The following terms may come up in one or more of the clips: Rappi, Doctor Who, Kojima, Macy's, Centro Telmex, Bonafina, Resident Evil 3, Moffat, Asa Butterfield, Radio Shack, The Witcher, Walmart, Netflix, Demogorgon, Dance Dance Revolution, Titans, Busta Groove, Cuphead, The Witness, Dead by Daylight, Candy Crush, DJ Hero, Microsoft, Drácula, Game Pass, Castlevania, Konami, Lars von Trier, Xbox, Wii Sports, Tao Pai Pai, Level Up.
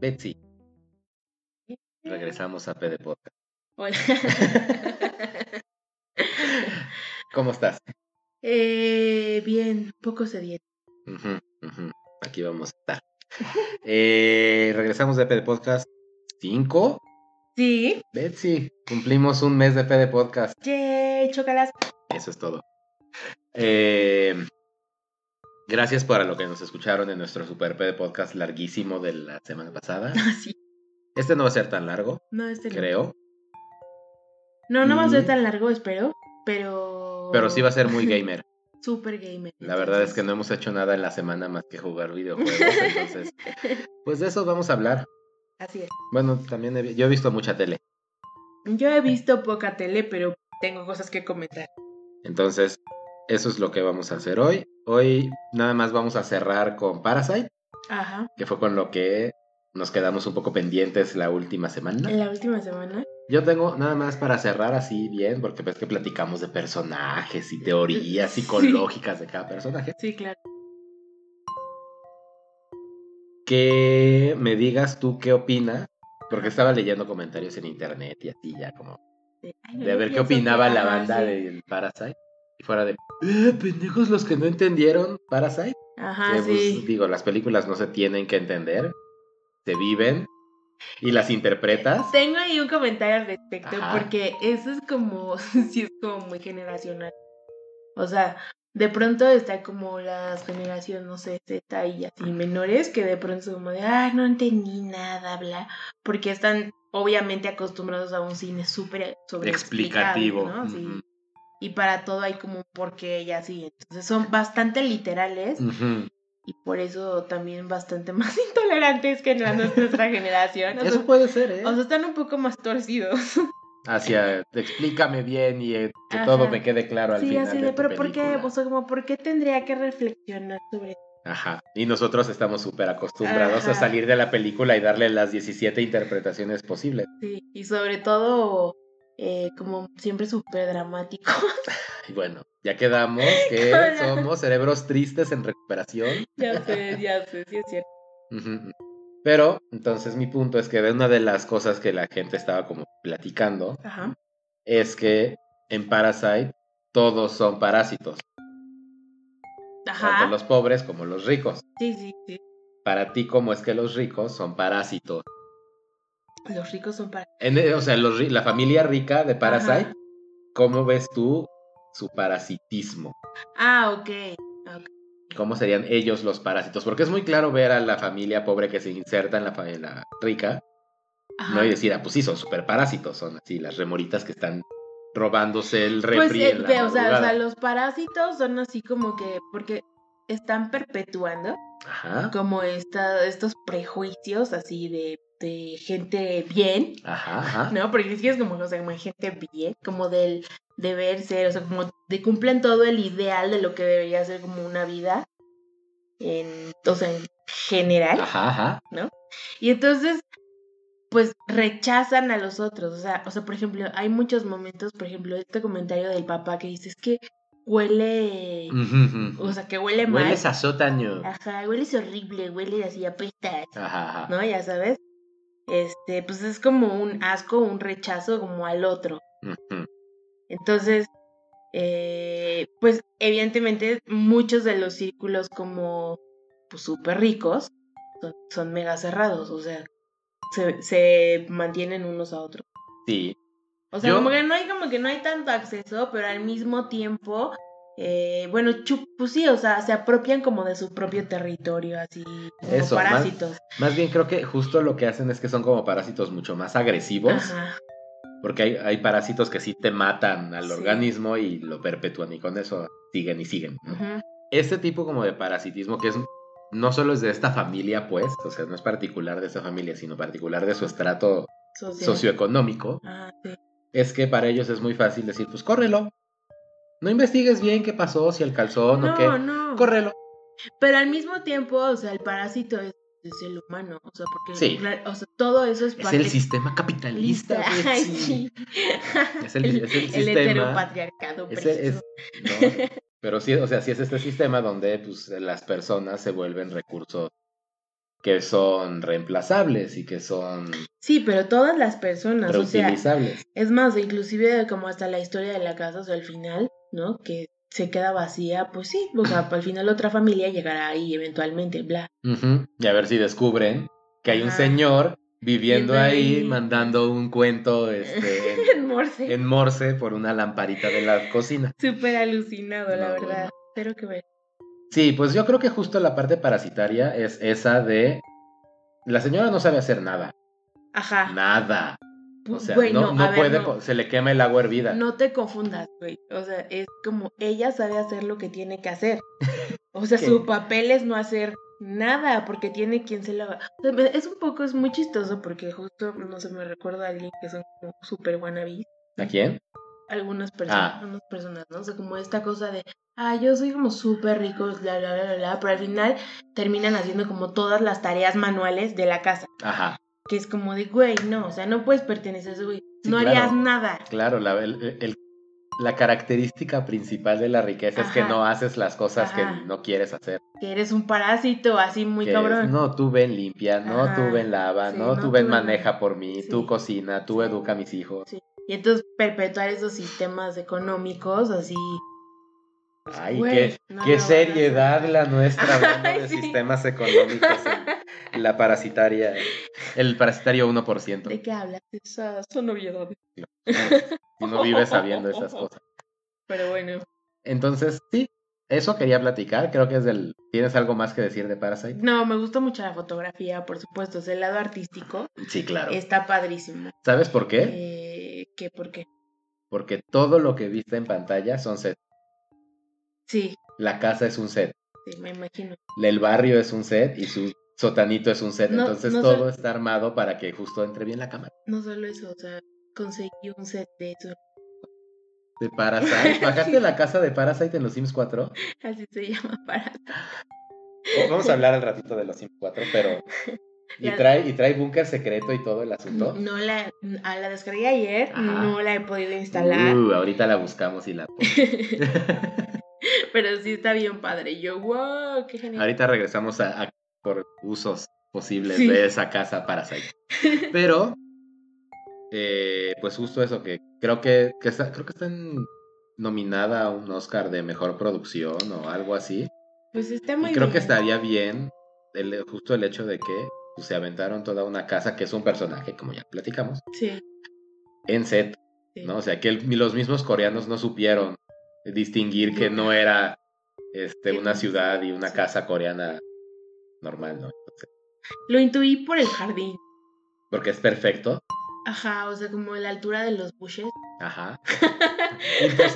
Betsy. Regresamos a P de Podcast. Hola. ¿Cómo estás? Bien, pocos de 10. Aquí vamos a estar. Regresamos de P de Podcast 5. Sí. Betsy, cumplimos un mes de P de Podcast. ¡Yay! ¡Chócalas! Eso es todo. Gracias para lo que nos escucharon en nuestro Super P de Podcast larguísimo de la semana pasada. Sí. Este no va a ser tan largo. No, este creo. No. No va a ser tan largo, espero. Pero sí va a ser muy gamer. Super gamer. La verdad entonces... es que no hemos hecho nada en la semana más que jugar videojuegos. Entonces, pues de eso vamos a hablar. Así es. Bueno, también yo he visto mucha tele. Yo he visto poca tele, pero tengo cosas que comentar. Entonces, eso es lo que vamos a hacer hoy. Hoy nada más vamos a cerrar con Parasite. Ajá. Que fue con lo que nos quedamos un poco pendientes la última semana. La última semana. Yo tengo nada más para cerrar así bien, porque ves que platicamos de personajes y teorías psicológicas de cada personaje. Sí, claro. Que me digas tú qué opinas, porque estaba leyendo comentarios en internet y así ya como... de ver qué opinaba la banda del Parasite. Y fuera de... pendejos los que no entendieron Parasite. Ajá, que, pues, sí. Digo, las películas no se tienen que entender. Se viven. ¿Y las interpretas? Tengo ahí un comentario al respecto. Ajá. Porque eso es como... sí, es como muy generacional. O sea, de pronto está como las generaciones, no sé, Z y así menores, que de pronto son como de... ah, no entendí nada, bla. Porque están obviamente acostumbrados a un cine súper explicativo, ¿no? Uh-huh. Sí. Y para todo hay como un porqué y así. Entonces son bastante literales. Uh-huh. Y por eso también bastante más intolerantes que la nuestra generación. O sea, eso puede ser, ¿eh? O sea, están un poco más torcidos. Hacia, explícame bien y que ajá, todo me quede claro al final. Sí, así de, pero ¿por qué? O sea, como, ¿por qué tendría que reflexionar sobre eso? Ajá. Y nosotros estamos súper acostumbrados, ajá, a salir de la película y darle las 17 interpretaciones posibles. Sí, y sobre todo, como siempre súper dramático. Y bueno, ya quedamos que somos cerebros tristes en recuperación. Ya sé, sí es cierto. Uh-huh. Pero, entonces mi punto es que una de las cosas que la gente estaba como platicando, ajá, es que en Parasite todos son parásitos. Ajá. Tanto los pobres como los ricos. Sí. Para ti, ¿cómo es que los ricos son parásitos? Los ricos son parásitos. O sea, la familia rica de Parasite, ajá, ¿cómo ves tú su parasitismo? Ah, ok. ¿Cómo serían ellos los parásitos? Porque es muy claro ver a la familia pobre que se inserta en la familia rica, ajá, ¿no? Y decir, pues sí, son súper parásitos, son así las remoritas que están robándose el refri, pues, en la o sea, los parásitos son así como que porque están perpetuando, ajá, como estos prejuicios así de gente bien, ajá, ¿no? Porque es que es como, o sea, como gente bien, como del deber ser, o sea, como te cumplen todo el ideal de lo que debería ser como una vida en general, ajá, ¿no? Y entonces pues rechazan a los otros, o sea, por ejemplo, hay muchos momentos, por ejemplo, este comentario del papá que dice, es que huele, uh-huh, o sea, que huele mal. Hueles a sótano. Ajá, hueles horrible, hueles así a pestas, ajá, ¿no? Ya sabes, pues es como un asco, un rechazo como al otro. Uh-huh. Entonces, pues evidentemente muchos de los círculos como pues súper ricos son mega cerrados, o sea, se mantienen unos a otros. Sí. O sea, como que no hay tanto acceso, pero al mismo tiempo, bueno, pues sí, o sea, se apropian como de su propio territorio, así, como eso, parásitos. Más bien creo que justo lo que hacen es que son como parásitos mucho más agresivos. Ajá. Porque hay parásitos que sí te matan al, sí, organismo y lo perpetúan y con eso siguen y siguen, ¿no? Ajá. Este tipo como de parasitismo que es... no solo es de esta familia, pues, o sea, no es particular de esta familia, sino particular de su estrato socioeconómico. Ah, sí. Es que para ellos es muy fácil decir, pues, córrelo. No investigues bien qué pasó, si el calzón o qué. No. Córrelo. Pero al mismo tiempo, o sea, el parásito es el humano, o sea, porque sí, o sea, todo eso es parte... es el sistema capitalista. Ay, sí. Es el sistema... el heteropatriarcado. No. Pero sí, o sea, sí es este sistema donde pues las personas se vuelven recursos que son reemplazables y que son... Sí, pero todas las personas, o sea, es más, inclusive como hasta la historia de la casa, o sea, al final, ¿no? Que se queda vacía, pues sí, o sea, al final otra familia llegará ahí eventualmente, bla. Uh-huh. Y a ver si descubren que hay un señor viviendo ahí, mandando un cuento en morse por una lamparita de la cocina. Súper alucinado, la verdad. No. Espero que vean. Sí, pues yo creo que justo la parte parasitaria es esa de... La señora no sabe hacer nada. Ajá. Nada. O sea, bueno, no puede, se le quema el agua hervida. No te confundas, güey. O sea, es como ella sabe hacer lo que tiene que hacer. O sea, su papel es no hacer nada porque tiene quien se la... O sea, es muy chistoso porque justo, no se me recuerda a alguien que son como super wannabes. ¿A quién? Algunas personas, unas personas, ¿no? O sea, como esta cosa de... yo soy como súper rico, bla, bla, bla, bla, pero al final terminan haciendo como todas las tareas manuales de la casa. Ajá. Que es como de, güey, no, o sea, no puedes pertenecer a eso, güey. Sí, no harías nada. Claro, la característica principal de la riqueza es que no haces las cosas que no quieres hacer. Que eres un parásito, así muy cabrón. No, tú ven limpia, no tú ven lava, sí, no tú ven maneja por mí, sí. Tú cocina, tú educa a mis hijos. Sí. Y entonces perpetuar esos sistemas económicos así... Ay, güey, qué seriedad la nuestra hablando de sistemas económicos en la parasitaria, el parasitario 1%. ¿De qué hablas? Esas son obviedades. No vives sabiendo esas cosas. Pero bueno. Entonces, sí, eso quería platicar, creo que es del... ¿Tienes algo más que decir de Parasite? No, me gusta mucho la fotografía, por supuesto, es el lado artístico. Sí, claro. Está padrísimo. ¿Sabes por qué? ¿Por qué? Porque todo lo que viste en pantalla son sets. Sí. La casa es un set. Sí, me imagino. El barrio es un set y su sotanito es un set. No, entonces no todo está armado para que justo entre bien la cámara. No solo eso, o sea, conseguí un set de eso. ¿De Parasite? ¿Bajaste la casa de Parasite en los Sims 4? Así se llama Parasite. Vamos a hablar al ratito de los Sims 4, pero... ¿Y trae búnker secreto y todo el asunto? No la descargué ayer, no la he podido instalar. Ahorita la buscamos y la... Pero sí está bien padre. Yo, wow, qué genial. Ahorita regresamos a por usos posibles de esa casa Parasite. Pero, pues justo eso, que creo que está nominada a un Oscar de Mejor Producción o algo así. Pues está muy bien. Creo que estaría bien justo el hecho de que pues, se aventaron toda una casa, que es un personaje, como ya platicamos, en set, ¿no? O sea, que los mismos coreanos no supieron distinguir que no era una ciudad y una casa coreana normal, ¿no? Entonces, lo intuí por el jardín. Porque es perfecto. Ajá, o sea, como la altura de los bushes. Ajá.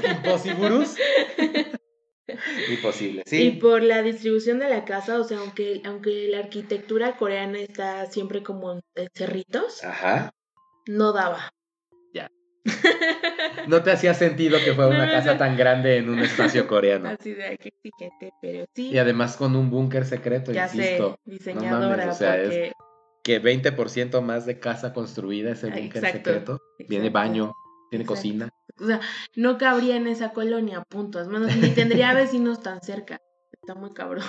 Imposiburus. Imposible, sí. Y por la distribución de la casa, o sea, aunque la arquitectura coreana está siempre como en cerritos, no daba. No te hacía sentido que fuera una casa tan grande en un espacio coreano. Así de que exigente, pero sí. Y además con un búnker secreto, ya insisto. Ya sé, diseñadora. No mames, o sea, porque... es que 20% más de casa construida es el búnker secreto. Exacto. Tiene baño, tiene cocina. O sea, no cabría en esa colonia, punto. Al menos ni tendría vecinos tan cerca. Está muy cabrón.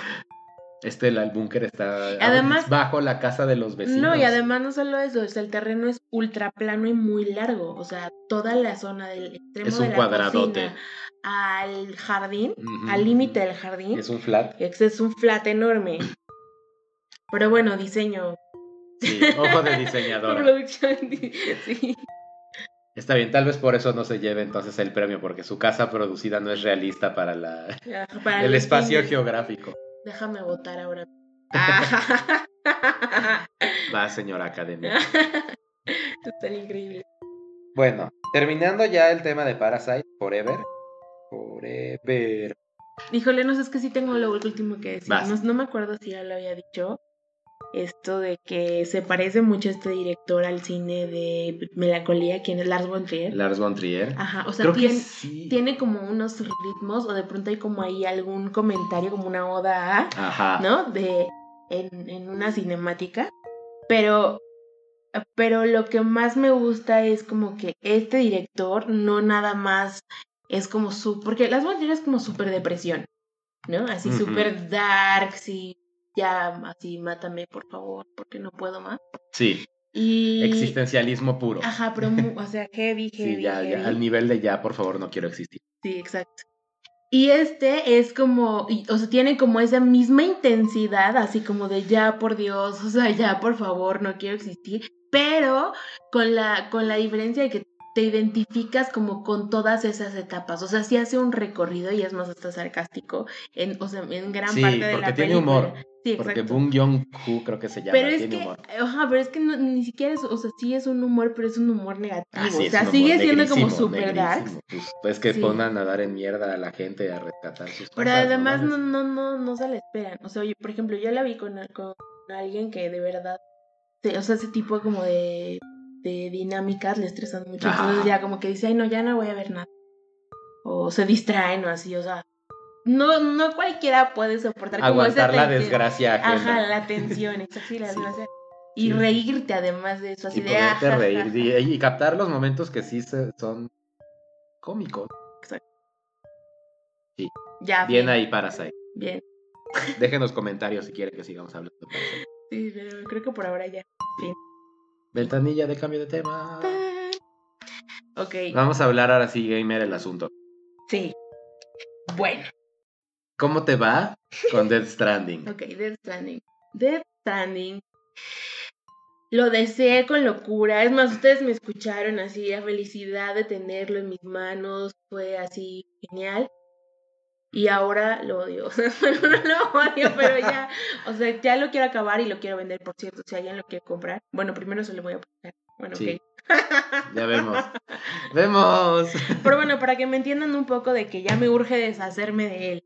El búnker está además, bajo la casa de los vecinos. No, y además no solo eso, el terreno es ultra plano y muy largo. O sea, toda la zona del extremo de la cocina al jardín, al límite del jardín. Es un flat. Es un flat enorme. Pero bueno, diseño. Sí, ojo de diseñadora. Producción, sí. Está bien, tal vez por eso no se lleve entonces el premio, porque su casa producida no es realista para el espacio geográfico. Déjame votar ahora. Va, señora académica. Está increíble. Bueno, terminando ya el tema de Parasite, Forever. Híjole, no sé, es que sí tengo lo último que decir. No me acuerdo si ya lo había dicho. Esto de que se parece mucho este director al cine de Melancolía, quien es Lars von Trier. Ajá, o sea, tiene como unos ritmos, o de pronto hay como ahí algún comentario, como una oda a, ¿no? En una cinemática. Pero lo que más me gusta es como que este director no nada más es como porque Lars von Trier es como súper depresión, ¿no? Así súper dark, sí. ya así mátame por favor porque no puedo más. Sí. Y... existencialismo puro. Ajá, pero o sea, heavy. Sí, ya, al nivel de ya, por favor, no quiero existir. Sí, exacto. Y este es como, o sea, tiene como esa misma intensidad, así como de ya, por Dios, o sea, ya, por favor, no quiero existir, pero con la diferencia de que te identificas como con todas esas etapas, o sea, sí hace un recorrido y es más hasta sarcástico, en gran parte de la película. Sí, porque tiene humor. Sí, exacto. Porque Bong Joon-ho creo que se llama, pero es tiene que, humor. Ajá, pero es que no, ni siquiera es, o sea, sí es un humor, pero es un humor negativo. Ah, sí, o sea, sigue siendo como super dark. Pues que sí. Pongan a dar en mierda a la gente a rescatar sus cosas. Pero además no se la esperan. O sea, oye, por ejemplo, yo la vi con alguien que de verdad, o sea, ese tipo como de dinámicas le estresan mucho. Ajá. Entonces ya como que dice, ay no, ya no voy a ver nada. O se distraen o así, o sea. No cualquiera puede soportar aguantar como esa la desgracia ajena. Ajá, la tensión, exacto, la desgracia. Y reírte además de eso, así y de ajá, reír, y captar los momentos que sí son cómicos. Exacto. Sí. Ya, bien ahí Parasite. Bien. Déjenos comentarios si quieren que sigamos hablando de Parasite. Sí, pero creo que por ahora ya. Fin. Ventanilla de cambio de tema. Okay. Vamos a hablar ahora sí, gamer, el asunto. Sí. Bueno. ¿Cómo te va con Death Stranding? Ok, Death Stranding. Lo deseé con locura. Es más, ustedes me escucharon así. La felicidad de tenerlo en mis manos fue así genial. Y ahora lo odio. No lo odio, pero ya. O sea, ya lo quiero acabar y lo quiero vender, por cierto. Si alguien lo quiere comprar. Bueno, primero se lo voy a poner. Bueno, sí. Ok. Ya vemos. ¡Vemos! Pero bueno, para que me entiendan un poco de que ya me urge deshacerme de él.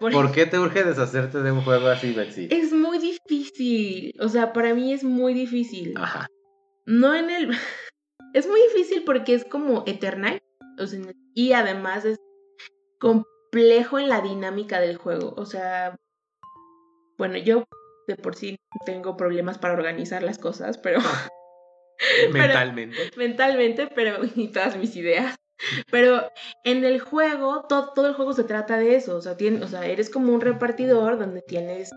¿Por qué te urge deshacerte de un juego así, Bexi? Es muy difícil. O sea, para mí es muy difícil. Ajá. No en el... Es muy difícil porque es como Eternal. O sea, y además es complejo en la dinámica del juego. O sea... Bueno, yo de por sí tengo problemas para organizar las cosas, pero... Mentalmente, pero y todas mis ideas. Pero en el juego, todo el juego se trata de eso. O sea, eres como un repartidor donde tienes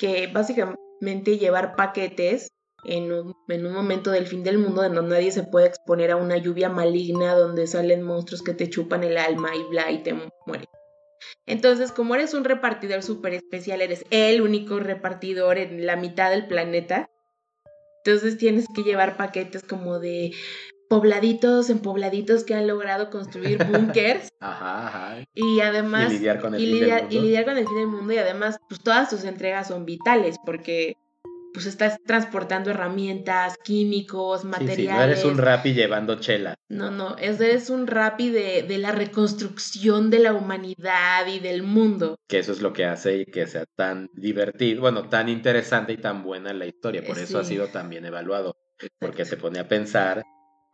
que básicamente llevar paquetes en un momento del fin del mundo, donde nadie se puede exponer a una lluvia maligna, donde salen monstruos que te chupan el alma y bla, y te mueres. Entonces, como eres un repartidor súper especial, eres el único repartidor en la mitad del planeta. Entonces tienes que llevar paquetes como de pobladitos en pobladitos que han logrado construir búnkers. Ajá. Y además... Y lidiar con el fin del mundo. Y además, pues todas tus entregas son vitales porque pues estás transportando herramientas, químicos, materiales. Sí, no eres un Rappi llevando chela. No, eres un Rappi de la reconstrucción de la humanidad y del mundo. Que eso es lo que hace que sea tan divertido, bueno, tan interesante y tan buena la historia. Por eso ha sido tan bien evaluado. Exacto. Porque se pone a pensar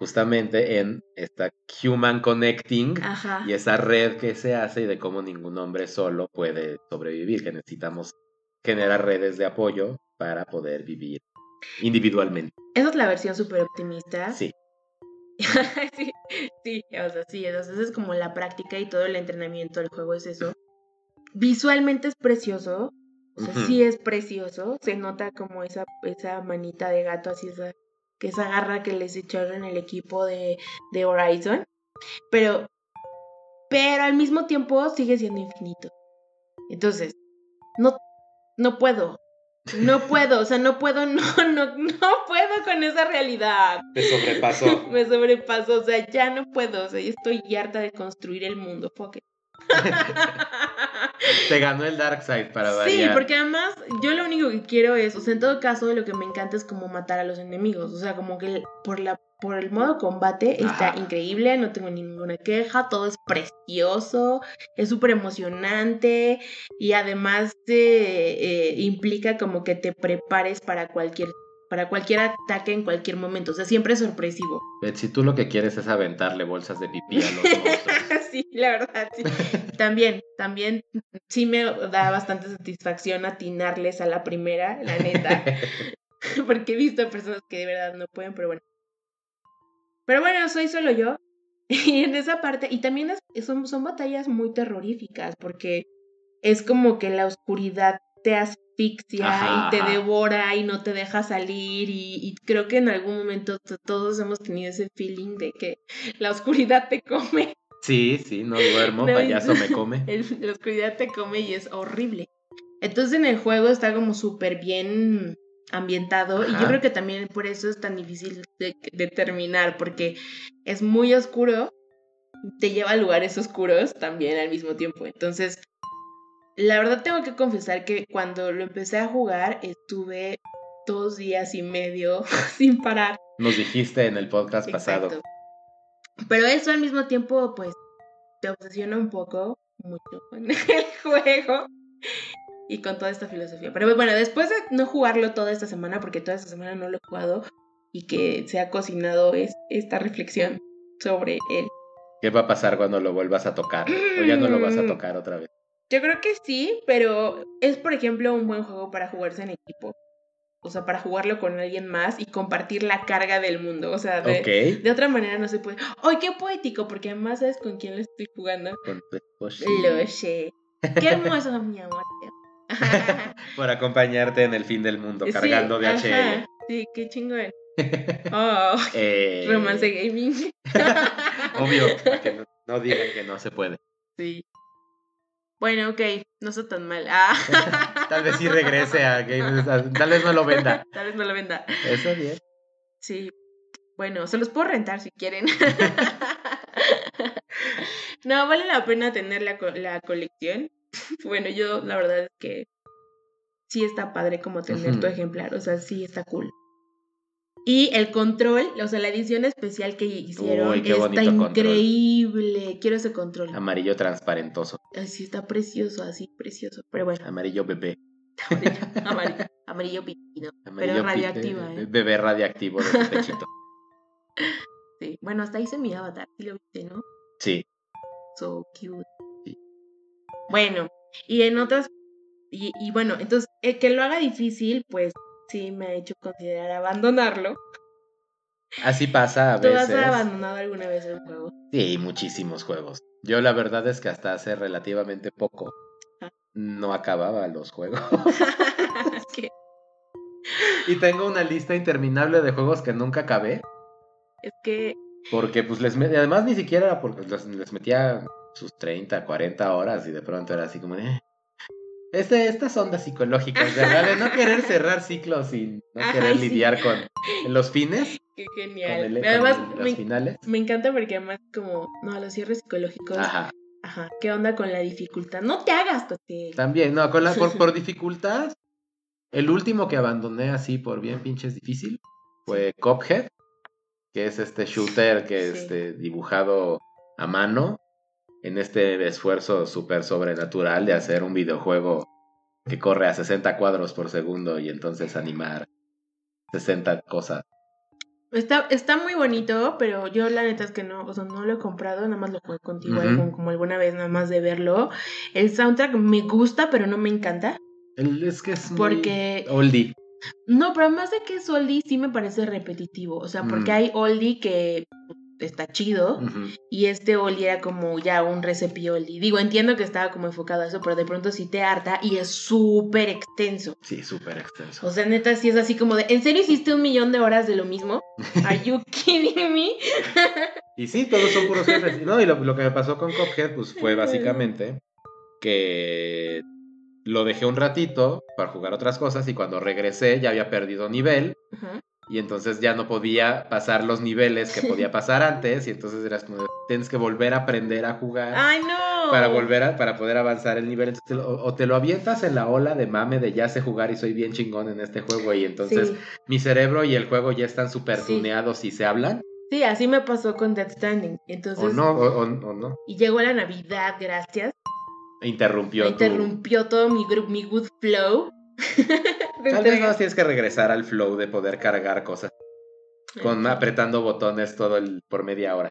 justamente en esta human connecting. Ajá. Y esa red que se hace y de cómo ningún hombre solo puede sobrevivir, que necesitamos generar redes de apoyo para poder vivir individualmente. Esa es la versión súper optimista. Sí. sí, o sea, sí, entonces es como la práctica y todo el entrenamiento del juego es eso. Visualmente es precioso, o sea, sí es precioso, se nota como esa manita de gato, así esa garra que les echaron el equipo de Horizon, pero al mismo tiempo sigue siendo infinito. Entonces, no puedo, o sea, no puedo con esa realidad. Me sobrepasó, o sea, ya no puedo, o sea, yo estoy harta de construir el mundo, fuck it. Te ganó el dark side para variar. Sí, porque además yo lo único que quiero es, o sea, en todo caso lo que me encanta es como matar a los enemigos, o sea, como que por el modo combate está increíble, no tengo ninguna queja, todo es precioso, es súper emocionante y además te implica como que te prepares para cualquier ataque en cualquier momento, o sea, siempre es sorpresivo. Si tú lo que quieres es aventarle bolsas de pipí a los monstruos. Sí, la verdad, sí. También sí me da bastante satisfacción atinarles a la primera, la neta. Porque he visto personas que de verdad no pueden, pero bueno. Pero bueno, soy solo yo. Y en esa parte, y también son batallas muy terroríficas, porque es como que la oscuridad te asfixia, ajá, y te devora y no te deja salir, y creo que en algún momento todos hemos tenido ese feeling de que la oscuridad te come. Sí, no duermo, no, payaso me come. La oscuridad te come y es horrible. Entonces en el juego está como súper bien ambientado, ajá, y yo creo que también por eso es tan difícil de terminar, porque es muy oscuro, te lleva a lugares oscuros también al mismo tiempo. Entonces, la verdad tengo que confesar que cuando lo empecé a jugar estuve 2 días y medio sin parar. Nos dijiste en el podcast, exacto, pasado. Pero eso al mismo tiempo, pues, te obsesiona un poco, mucho con el juego y con toda esta filosofía. Pero bueno, después de no jugarlo toda esta semana, porque toda esta semana no lo he jugado, y que se ha cocinado esta reflexión sobre él. ¿Qué va a pasar cuando lo vuelvas a tocar? ¿O ya no lo vas a tocar otra vez? Yo creo que sí, pero es, por ejemplo, un buen juego para jugarse en equipo. O sea, para jugarlo con alguien más y compartir la carga del mundo. O sea, de otra manera no se puede. ¡Ay, qué poético! Porque además, ¿sabes con quién lo estoy jugando? Con tu esposa. Lo sé. ¡Qué hermoso, mi amor! Por acompañarte en el fin del mundo, cargando de HL. Sí, qué chingón. Oh, romance gaming. Obvio, para que no digan que no se puede. Sí. Bueno, okay, no soy tan mal. Tal vez sí regrese a Games. Tal vez no lo venda. Eso bien. Sí. Bueno, se los puedo rentar si quieren. No, vale la pena tener la colección. Bueno, yo la verdad es que sí está padre como tener, uh-huh, tu ejemplar. O sea, sí está cool. Y el control, o sea, la edición especial que hicieron. Uy, qué bonito, está increíble. Control. Quiero ese control. Amarillo transparentoso. Así está precioso, así precioso. Pero bueno. Amarillo bebé. Amarillo pino. Pero radioactivo, ¿eh? Bebé radioactivo de su pechito. Sí. Bueno, hasta ahí se mi avatar. Sí lo viste, ¿no? Sí. So cute. Sí. Bueno, y en otras. Y bueno, entonces, el que lo haga difícil, pues. Sí, me ha hecho considerar abandonarlo. Así pasa a veces. ¿Tú has abandonado alguna vez el juego? Sí, muchísimos juegos. Yo la verdad es que hasta hace relativamente poco no acababa los juegos. ¿Qué? Y tengo una lista interminable de juegos que nunca acabé. Es que... Porque pues además ni siquiera era porque les metía sus 30, 40 horas y de pronto era así como... Estas ondas psicológicas, ¿verdad? De no querer cerrar ciclos y no querer lidiar con los fines. Qué genial. Además, los finales. Me encanta porque además como, no, los cierres psicológicos. Ajá. ¿Qué onda con la dificultad? No te hagas, Tote. También, no, por dificultad. El último que abandoné así por bien pinches difícil fue Cuphead, que es este shooter que es dibujado a mano. En este esfuerzo súper sobrenatural de hacer un videojuego que corre a 60 cuadros por segundo y entonces animar 60 cosas. Está muy bonito, pero yo la neta es que no, o sea, no lo he comprado, nada más lo jugué contigo, uh-huh, como alguna vez, nada más de verlo. El soundtrack me gusta, pero no me encanta. Es que es porque... muy oldie. No, pero además de que es oldie, sí me parece repetitivo, o sea, porque hay oldie que... está chido, uh-huh, y este Oli era como ya un recipe Oli. Digo, entiendo que estaba como enfocado a eso, pero de pronto sí te harta y es súper extenso. Sí, súper extenso. O sea, neta, sí es así como de, ¿en serio hiciste 1,000,000 de horas de lo mismo? ¿Are you kidding me? Y sí, todos son puros jefes. No, y lo que me pasó con Cuphead, pues fue básicamente que lo dejé un ratito para jugar otras cosas y cuando regresé ya había perdido nivel. Ajá. Uh-huh. Y entonces ya no podía pasar los niveles que podía pasar antes. Y entonces eras como, tienes que volver a aprender a jugar. ¡Ay, no! Para poder avanzar el nivel. Entonces, o te lo avientas en la ola de mame de ya sé jugar y soy bien chingón en este juego. Y entonces mi cerebro y el juego ya están súper tuneados y se hablan. Sí, así me pasó con Death Stranding. Entonces, o no. Y llegó la Navidad, gracias. Interrumpió todo mi good flow. Tal vez no tienes que regresar al flow de poder cargar cosas con apretando botones por media hora.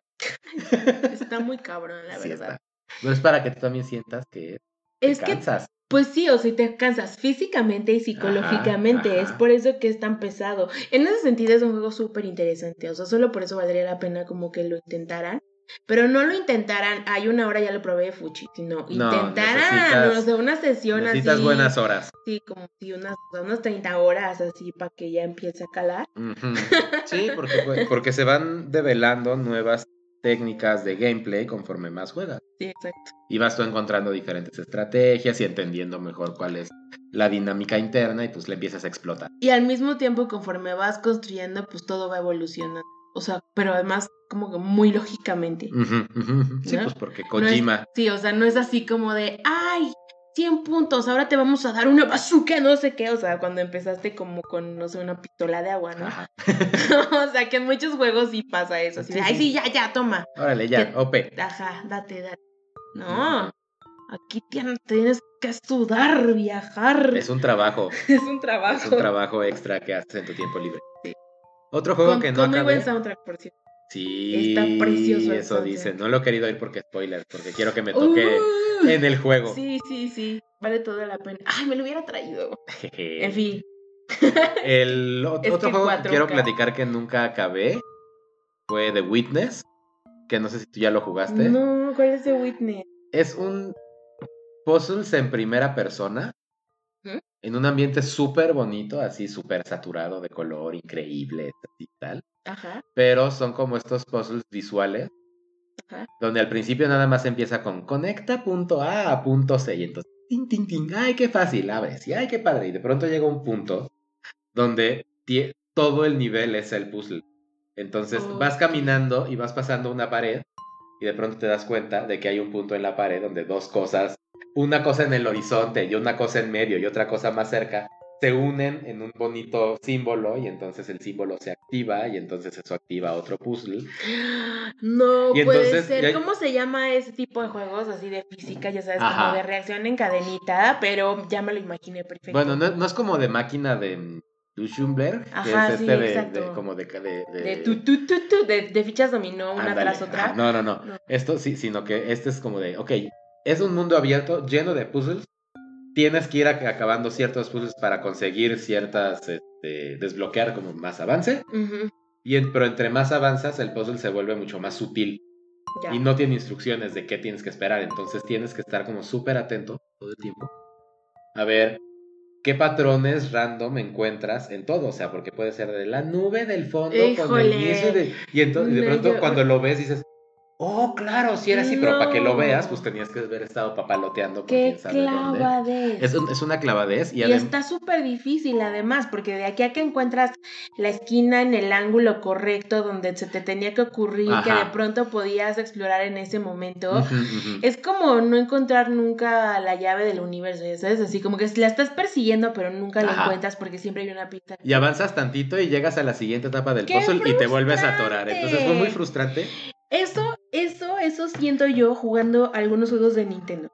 Está muy cabrón, la verdad. Está. No es para que tú también sientas que te cansas. Pues sí, o sea, te cansas físicamente y psicológicamente. Ajá. Es por eso que es tan pesado. En ese sentido es un juego súper interesante. O sea, solo por eso valdría la pena como que lo intentaran. Pero no lo intentaran, hay una hora ya lo probé, fuchi, sino intentaran, o sea, una sesión así. Necesitas buenas horas. Sí, como si unas 30 horas así para que ya empiece a calar. Uh-huh. Sí, porque se van develando nuevas técnicas de gameplay conforme más juegas. Sí, exacto. Y vas tú encontrando diferentes estrategias y entendiendo mejor cuál es la dinámica interna y pues la empiezas a explotar. Y al mismo tiempo conforme vas construyendo pues todo va evolucionando. O sea, pero además como que muy lógicamente. Uh-huh, uh-huh. ¿No? Sí, pues porque Kojima. No es, sí, o sea, no es así como de, ¡ay! 100 puntos, ahora te vamos a dar una bazooka, no sé qué, o sea, cuando empezaste como con, no sé, una pistola de agua, ¿no? Ajá. O sea, que en muchos juegos sí pasa eso, así, sí, ay, sí, ya, toma. Órale, ya, OP. Ajá, date. No, aquí tienes que sudar, viajar. Es un trabajo. Es un trabajo extra que haces en tu tiempo libre. Sí. Otro juego que no acabé. Con muy buen soundtrack, por cierto. Sí, está precioso. Eso dice, no lo he querido ir porque spoiler, porque quiero que me toque en el juego. Sí, vale toda la pena. Ay, me lo hubiera traído. En fin. El otro juego que quiero platicar que nunca acabé fue The Witness, que no sé si tú ya lo jugaste. No, ¿cuál es The Witness? Es un puzzles en primera persona, en un ambiente súper bonito, así súper saturado de color, increíble y tal. Ajá. Pero son como estos puzzles visuales. Ajá. Donde al principio nada más empieza con conecta punto A a punto C y entonces tin, tin, tin, ay qué fácil, abres y ay qué padre, y de pronto llega un punto donde todo el nivel es el puzzle. Entonces vas caminando y vas pasando una pared y de pronto te das cuenta de que hay un punto en la pared donde dos cosas, una cosa en el horizonte y una cosa en medio y otra cosa más cerca, se unen en un bonito símbolo y entonces el símbolo se activa y entonces eso activa otro puzzle. No y puede entonces, ser. ¿Cómo se llama ese tipo de juegos así de física? Ya sabes, ajá, como de reacción encadenita, pero ya me lo imaginé perfecto. Bueno, no es como de máquina de Duschenberg, que es sí, de como de fichas dominó una tras otra. Ajá, no. Esto sí, sino que este es como de, okay, es un mundo abierto lleno de puzzles. Tienes que ir acabando ciertos puzzles para conseguir ciertas, desbloquear como más avance. Uh-huh. Pero entre más avanzas, el puzzle se vuelve mucho más sutil. Ya. Y no tiene instrucciones de qué tienes que esperar. Entonces tienes que estar como súper atento todo el tiempo. A ver, ¿qué patrones random encuentras en todo? O sea, porque puede ser de la nube del fondo. ¡Híjole! Con el inicio de... Y entonces, de pronto cuando lo ves dices... Oh, claro, sí era así, no. Pero para que lo veas, pues tenías que haber estado papaloteando. Qué clavadez. Es una clavadez. Y está súper difícil, además, porque de aquí a que encuentras la esquina en el ángulo correcto donde se te tenía que ocurrir, ajá, que de pronto podías explorar en ese momento, uh-huh. Es como no encontrar nunca la llave del universo, ya sabes, así como que la estás persiguiendo, pero nunca la, ajá, encuentras porque siempre hay una pista. Y avanzas tantito y llegas a la siguiente etapa del puzzle y te vuelves a atorar. Entonces fue muy frustrante. Eso siento yo jugando algunos juegos de Nintendo.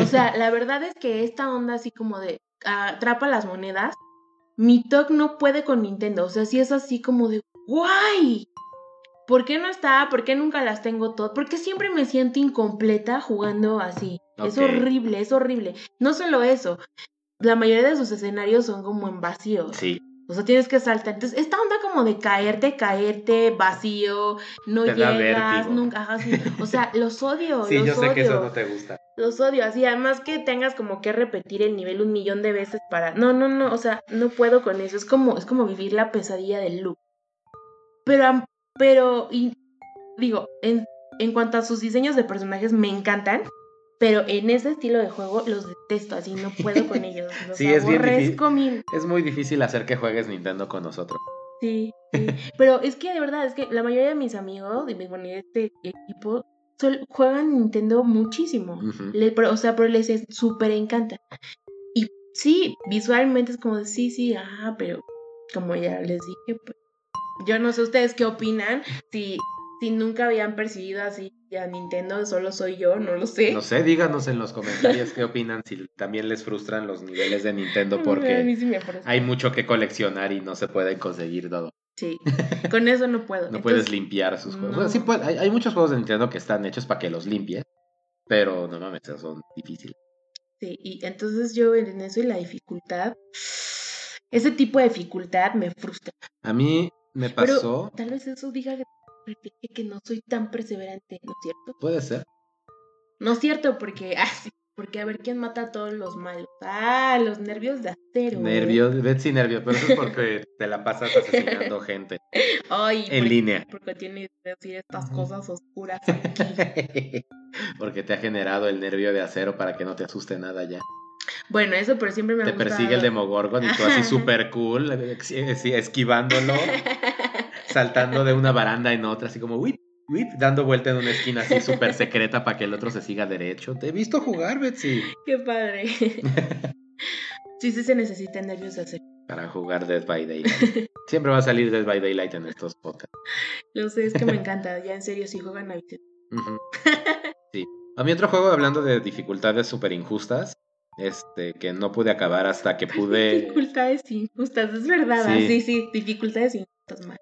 O sea, la verdad es que esta onda así como de atrapa las monedas, mi TOC no puede con Nintendo. O sea, sí es así como de ¡guay! ¿Por qué no está? ¿Por qué nunca las tengo todas? ¿Por qué siempre me siento incompleta jugando así? Okay. Es horrible. No solo eso, la mayoría de sus escenarios son como en vacío. Sí. O sea, tienes que saltar. Entonces, esta onda como de caerte, vacío, no te llegas, nunca. Ajá, sí. O sea, los odio. Sí, yo sé que eso no te gusta. Los odio, así. Además que tengas como que repetir el nivel 1,000,000 de veces para... No, o sea, no puedo con eso. Es como vivir la pesadilla del loop. Pero y digo, en cuanto a sus diseños de personajes, me encantan. Pero en ese estilo de juego los detesto, así no puedo con ellos. Los sí, es bien difícil. Es muy difícil hacer que juegues Nintendo con nosotros. Sí. Pero es que de verdad, es que la mayoría de mis amigos de este equipo juegan Nintendo muchísimo. Uh-huh. Pero les súper encanta. Y sí, visualmente es como de sí, pero como ya les dije, pues yo no sé ustedes qué opinan, si nunca habían percibido así a Nintendo, solo soy yo, no lo sé. No sé, díganos en los comentarios qué opinan, si también les frustran los niveles de Nintendo, porque sí hay mucho que coleccionar y no se pueden conseguir todo. Sí, con eso no puedo. No. Entonces, puedes limpiar sus juegos. Bueno, sí, hay muchos juegos de Nintendo que están hechos para que los limpies, pero no mames, son difíciles. Sí, y entonces yo en eso y la dificultad, ese tipo de dificultad me frustra. A mí me pasó... Pero, tal vez eso diga que repliqué que no soy tan perseverante, ¿no es cierto? Puede ser. No es cierto, porque sí, porque a ver quién mata a todos los malos. Ah, los nervios de acero. Nervios, Betsy nervios, pero eso es porque te la pasas asesinando gente. Ay, en línea. Porque tienes que decir estas cosas oscuras aquí. Porque te ha generado el nervio de acero para que no te asuste nada ya. Bueno, eso, pero siempre me ha gustado. Te persigue el Demogorgon y tú así súper cool, esquivándolo, saltando de una baranda en otra, así como whip, whip, dando vuelta en una esquina así súper secreta para que el otro se siga derecho. Te he visto jugar, Betsy. Qué padre. Sí, sí se necesitan nervios de hacer. Para jugar Death by Daylight. Siempre va a salir Death by Daylight en estos podcasts. Lo sé, es que me encanta. Ya en serio, si juegan a veces. Sí. A mí otro juego, hablando de dificultades súper injustas, que no pude acabar hasta que pude... Dificultades injustas, es verdad. Sí, dificultades injustas, man.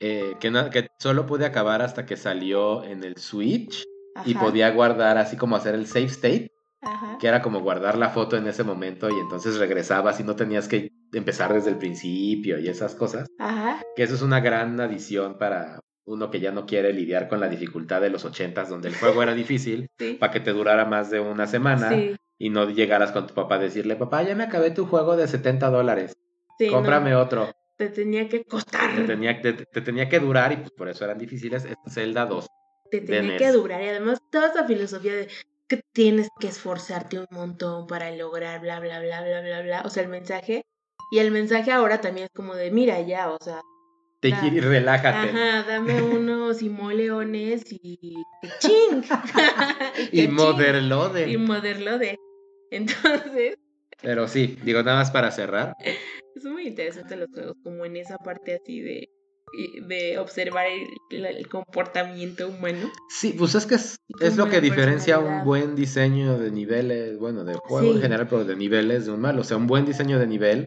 Que solo pude acabar hasta que salió en el Switch. Ajá. Y podía guardar, así como hacer el save state. Ajá. Que era como guardar la foto en ese momento y entonces regresabas y no tenías que empezar desde el principio y esas cosas. Ajá. Que eso es una gran adición para uno que ya no quiere lidiar con la dificultad de los 80s, donde el juego era difícil. Sí. Para que te durara más de una semana. Sí. Y no llegaras con tu papá a decirle, papá, ya me acabé tu juego de $70. Sí, cómprame otro. Te tenía que costar. Te tenía que durar y pues por eso eran difíciles. Zelda 2. Te tenía que durar. Y además toda esa filosofía de que tienes que esforzarte un montón para lograr bla, bla, bla, bla, bla, bla. O sea, el mensaje. Y el mensaje ahora también es como de, mira ya, o sea. Te quiero y relájate. Ajá, dame unos simoleones y ching. Y moderlode. Y moderlode. Entonces. Pero sí, digo, nada más para cerrar. Es muy interesante los juegos, como en esa parte así de observar el comportamiento humano. Sí, pues es que es lo que diferencia un buen diseño de niveles, bueno, de juego en general, pero de niveles de un mal. O sea, un buen diseño de nivel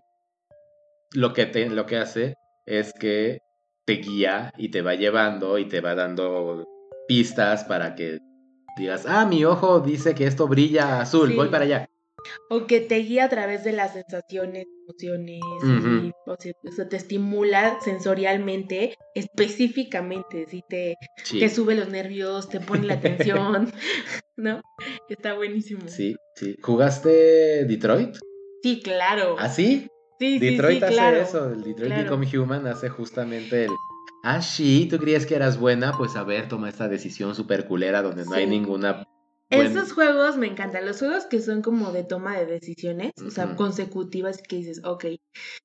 lo que hace es que te guía y te va llevando y te va dando pistas para que digas, ah, mi ojo dice que esto brilla azul, voy para allá. O que te guía a través de las sensaciones, emociones, y, o sea, te estimula sensorialmente, específicamente, ¿sí? Te sube los nervios, te pone la tensión, ¿no? Está buenísimo. Sí, sí. ¿Jugaste Detroit? Sí, claro. ¿Ah, sí? Sí, Detroit hace eso, el Detroit Become Human hace justamente el... Ah, sí, ¿tú creías que eras buena? Pues a ver, toma esta decisión super culera donde no hay ninguna... Esos juegos me encantan, los juegos que son como de toma de decisiones, o sea, consecutivas, que dices, ok,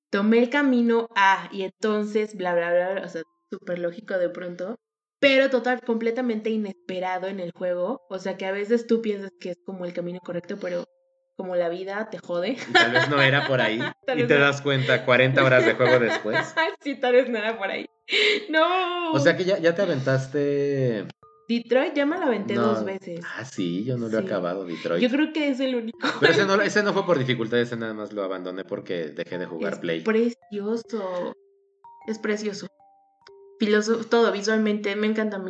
tomé el camino A y entonces bla, bla, bla, bla, o sea, súper lógico de pronto, pero completamente inesperado en el juego, o sea, que a veces tú piensas que es como el camino correcto, pero... Como la vida te jode. Y tal vez no era por ahí. Y te das cuenta 40 horas de juego después. Sí, tal vez no era por ahí. ¡No! O sea que ya te aventaste... Detroit ya me lo aventé 2 veces. Ah, sí, yo no lo he acabado, Detroit. Yo creo que es el único. Pero ese no fue por dificultad, ese nada más lo abandoné porque dejé de jugar Play. Es precioso. Filoso, todo visualmente, me encanta.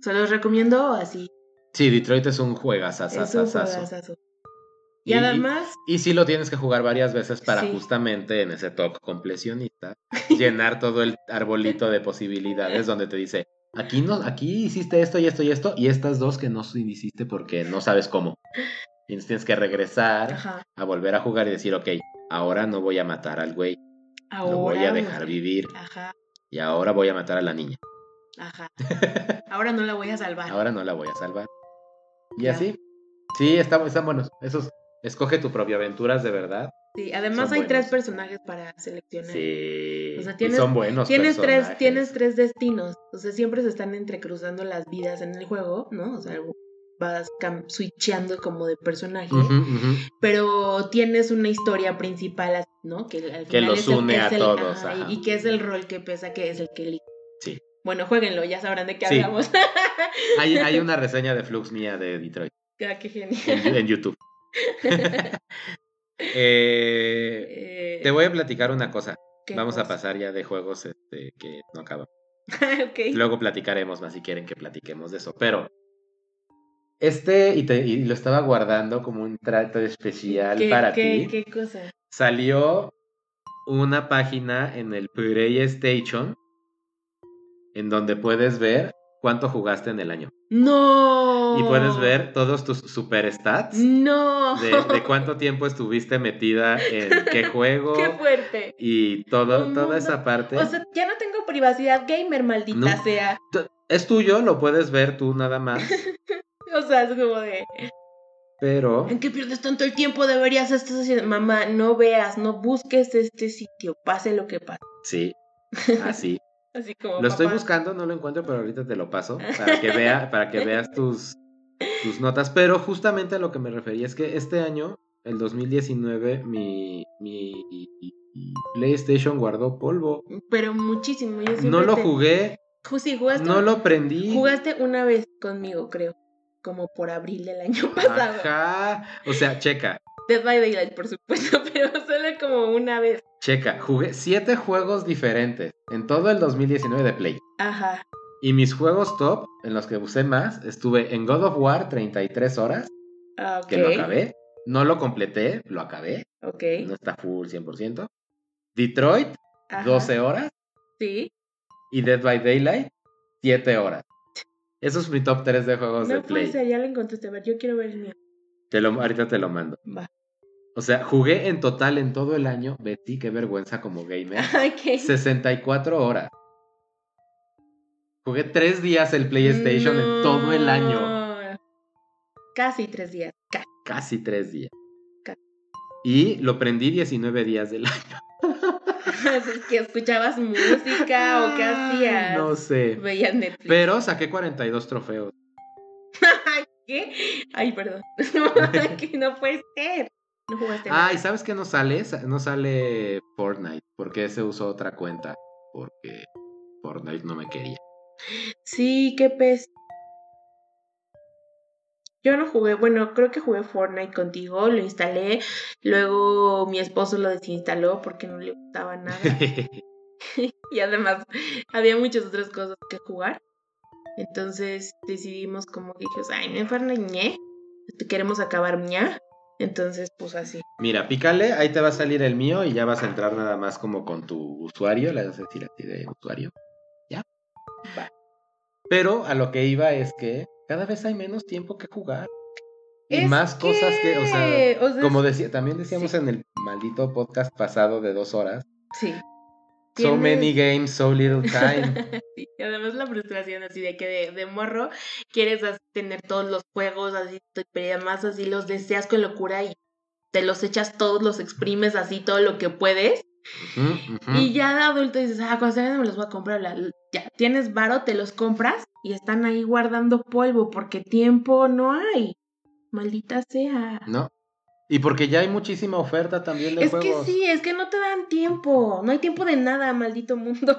Se los recomiendo así. Sí, Detroit es un juegazazazazo. Y además... Y sí lo tienes que jugar varias veces para justamente en ese toque completionista llenar todo el arbolito de posibilidades donde te dice, aquí hiciste esto y esto y esto y estas dos que no hiciste porque no sabes cómo. Y tienes que regresar a volver a jugar y decir, ok, ahora no voy a matar al güey. Ahora lo voy a dejar vivir. Ajá. Y ahora voy a matar a la niña. Ajá. Ahora no la voy a salvar. Y así. Sí, están buenos. Esos... Escoge tu propia aventura, de verdad. Sí, además hay 3 personajes para seleccionar. Sí, o sea, y son buenos personajes. Tienes 3 destinos. O sea, siempre se están entrecruzando las vidas en el juego, ¿no? O sea, vas switcheando como de personaje. Pero tienes una historia principal, ¿no? Que al final los une a todos. Y que es el rol que pesa, que es el que elige. Sí. Bueno, jueguenlo, ya sabrán de qué hablamos. Hay una reseña de Flux mía de Detroit. Ah, qué genial. En YouTube. Te voy a platicar una cosa. Vamos a pasar ya de juegos que no acaban. Okay. Luego platicaremos más si quieren que platiquemos de eso. Pero y lo estaba guardando como un trato especial para ti. ¿Qué cosa? Salió una página en el PlayStation en donde puedes ver cuánto jugaste en el año. ¡No! Y puedes ver todos tus super stats. ¡No! De cuánto tiempo estuviste metida en qué juego. ¡Qué fuerte! Y toda esa parte. O sea, ya no tengo privacidad gamer, maldita sea. Es tuyo, lo puedes ver tú nada más. O sea, es como de... Pero... ¿En qué pierdes tanto el tiempo? Deberías estar haciendo... Mamá, no veas, no busques este sitio, pase lo que pase. Sí, así. Así como lo papá. Estoy buscando, no lo encuentro, pero ahorita te lo paso para que veas tus notas. Pero justamente a lo que me refería es que este año, el 2019, mi PlayStation guardó polvo. Pero muchísimo. Yo no lo jugué. Sí, jugaste, no lo prendí. Jugaste una vez conmigo, creo. Como por abril del año pasado. Ajá. O sea, checa. Dead by Daylight, por supuesto, pero solo como una vez. Checa, jugué 7 juegos diferentes en todo el 2019 de Play. Ajá. Y mis juegos top, en los que usé más, estuve en God of War 33 horas, okay, que lo acabé. No lo completé, lo acabé. Ok. No está full 100%. Detroit, ajá, 12 horas. Sí. Y Dead by Daylight, 7 horas. Eso es mi top 3 de juegos de Play. No, pues ya lo encontraste, a ver, yo quiero ver el mío. Ahorita te lo mando. Va. O sea, jugué en total en todo el año, Betty, qué vergüenza como gamer, okay, 64 horas. Jugué 3 días el PlayStation en todo el año. Casi 3 días. Casi 3 días. Casi. Y lo prendí 19 días del año. ¿Es que escuchabas música o qué hacías? No sé. Veías Netflix. Pero saqué 42 trofeos. ¿Qué? Ay, perdón. No puede ser. No jugaste nada. Ay, ¿sabes qué no sale? No sale Fortnite. Porque se usó otra cuenta. Porque Fortnite no me quería. Sí, qué pez. Yo no jugué, bueno, creo que jugué Fortnite contigo, lo instalé, luego mi esposo lo desinstaló porque no le gustaba nada. Y además había muchas otras cosas que jugar. Entonces decidimos como que dijimos, ay, no Fortnite, ñe, queremos acabar ña. Entonces pues así. Mira, pícale, ahí te va a salir el mío y ya vas a entrar nada más como con tu usuario, le vas a decir así de usuario. Ya. Va. Pero a lo que iba es que cada vez hay menos tiempo que jugar. Y es más que... cosas que, o sea como decía, también decíamos, sí, en el maldito podcast pasado de 2 horas. Sí. So many games, so little time. Sí, además la frustración así de que de morro quieres tener todos los juegos, así, pero además así los deseas con locura y te los echas todos, los exprimes así todo lo que puedes. Uh-huh. Y ya de adulto dices, cuando sea, me los voy a comprar. Ya tienes varo, te los compras y están ahí guardando polvo porque tiempo no hay. Maldita sea. No. Y porque ya hay muchísima oferta también de juegos. Es que sí, es que no te dan tiempo. No hay tiempo de nada, maldito mundo.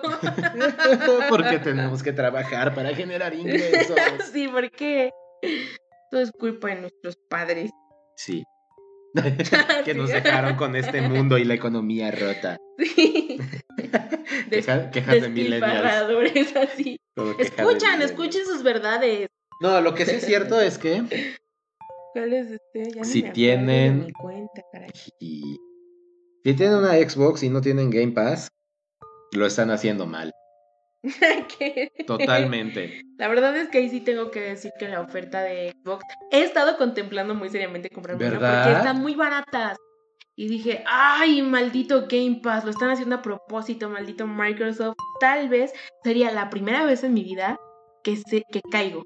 Porque tenemos que trabajar para generar ingresos. Sí, porque todo es culpa de nuestros padres. Sí. Que nos dejaron con este mundo y la economía rota. Sí. Quejas de millennials. Así. Escuchen sus verdades. No, lo que sí es cierto es que... ¿Cuál es este? Ya si tienen... cuenta, si tienen una Xbox y no tienen Game Pass, lo están haciendo mal. ¿Qué? Totalmente. La verdad es que ahí sí tengo que decir que la oferta de Xbox, he estado contemplando muy seriamente comprarme una porque están muy baratas. Y dije, ay, maldito Game Pass, lo están haciendo a propósito, maldito Microsoft. Tal vez sería la primera vez en mi vida que caigo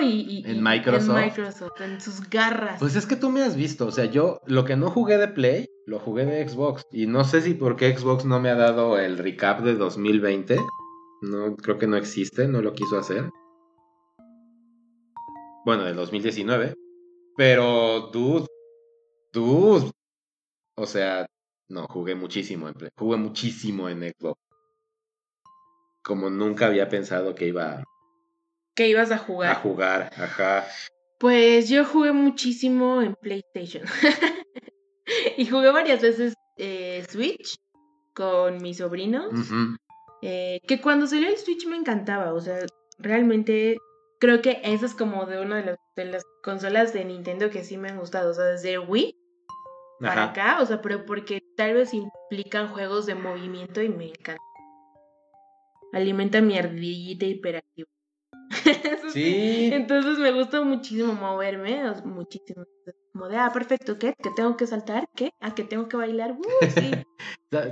en Microsoft, en sus garras. Pues es que tú me has visto, o sea, yo lo que no jugué de Play, lo jugué de Xbox. Y no sé si porque Xbox no me ha dado el recap de 2020. No, creo que no existe, no lo quiso hacer. Bueno, de 2019. Pero, dude. O sea, no, jugué muchísimo en Play. Jugué muchísimo en Xbox. Como nunca había pensado que iba... Que ibas a jugar. A jugar, ajá. Pues yo jugué muchísimo en PlayStation. Y jugué varias veces Switch con mis sobrinos. Uh-huh. Que cuando salió el Switch me encantaba. O sea, realmente creo que esa es como de una de las consolas de Nintendo que sí me han gustado. O sea, desde Wii para acá. O sea, pero porque tal vez implican juegos de movimiento y me encanta. alimenta mi ardillita hiperactiva. Sí. Entonces me gusta muchísimo moverme, muchísimo. Como de, ah, perfecto, ¿qué? ¿Que tengo que saltar? ¿Qué? ¿A que tengo que bailar? Sí.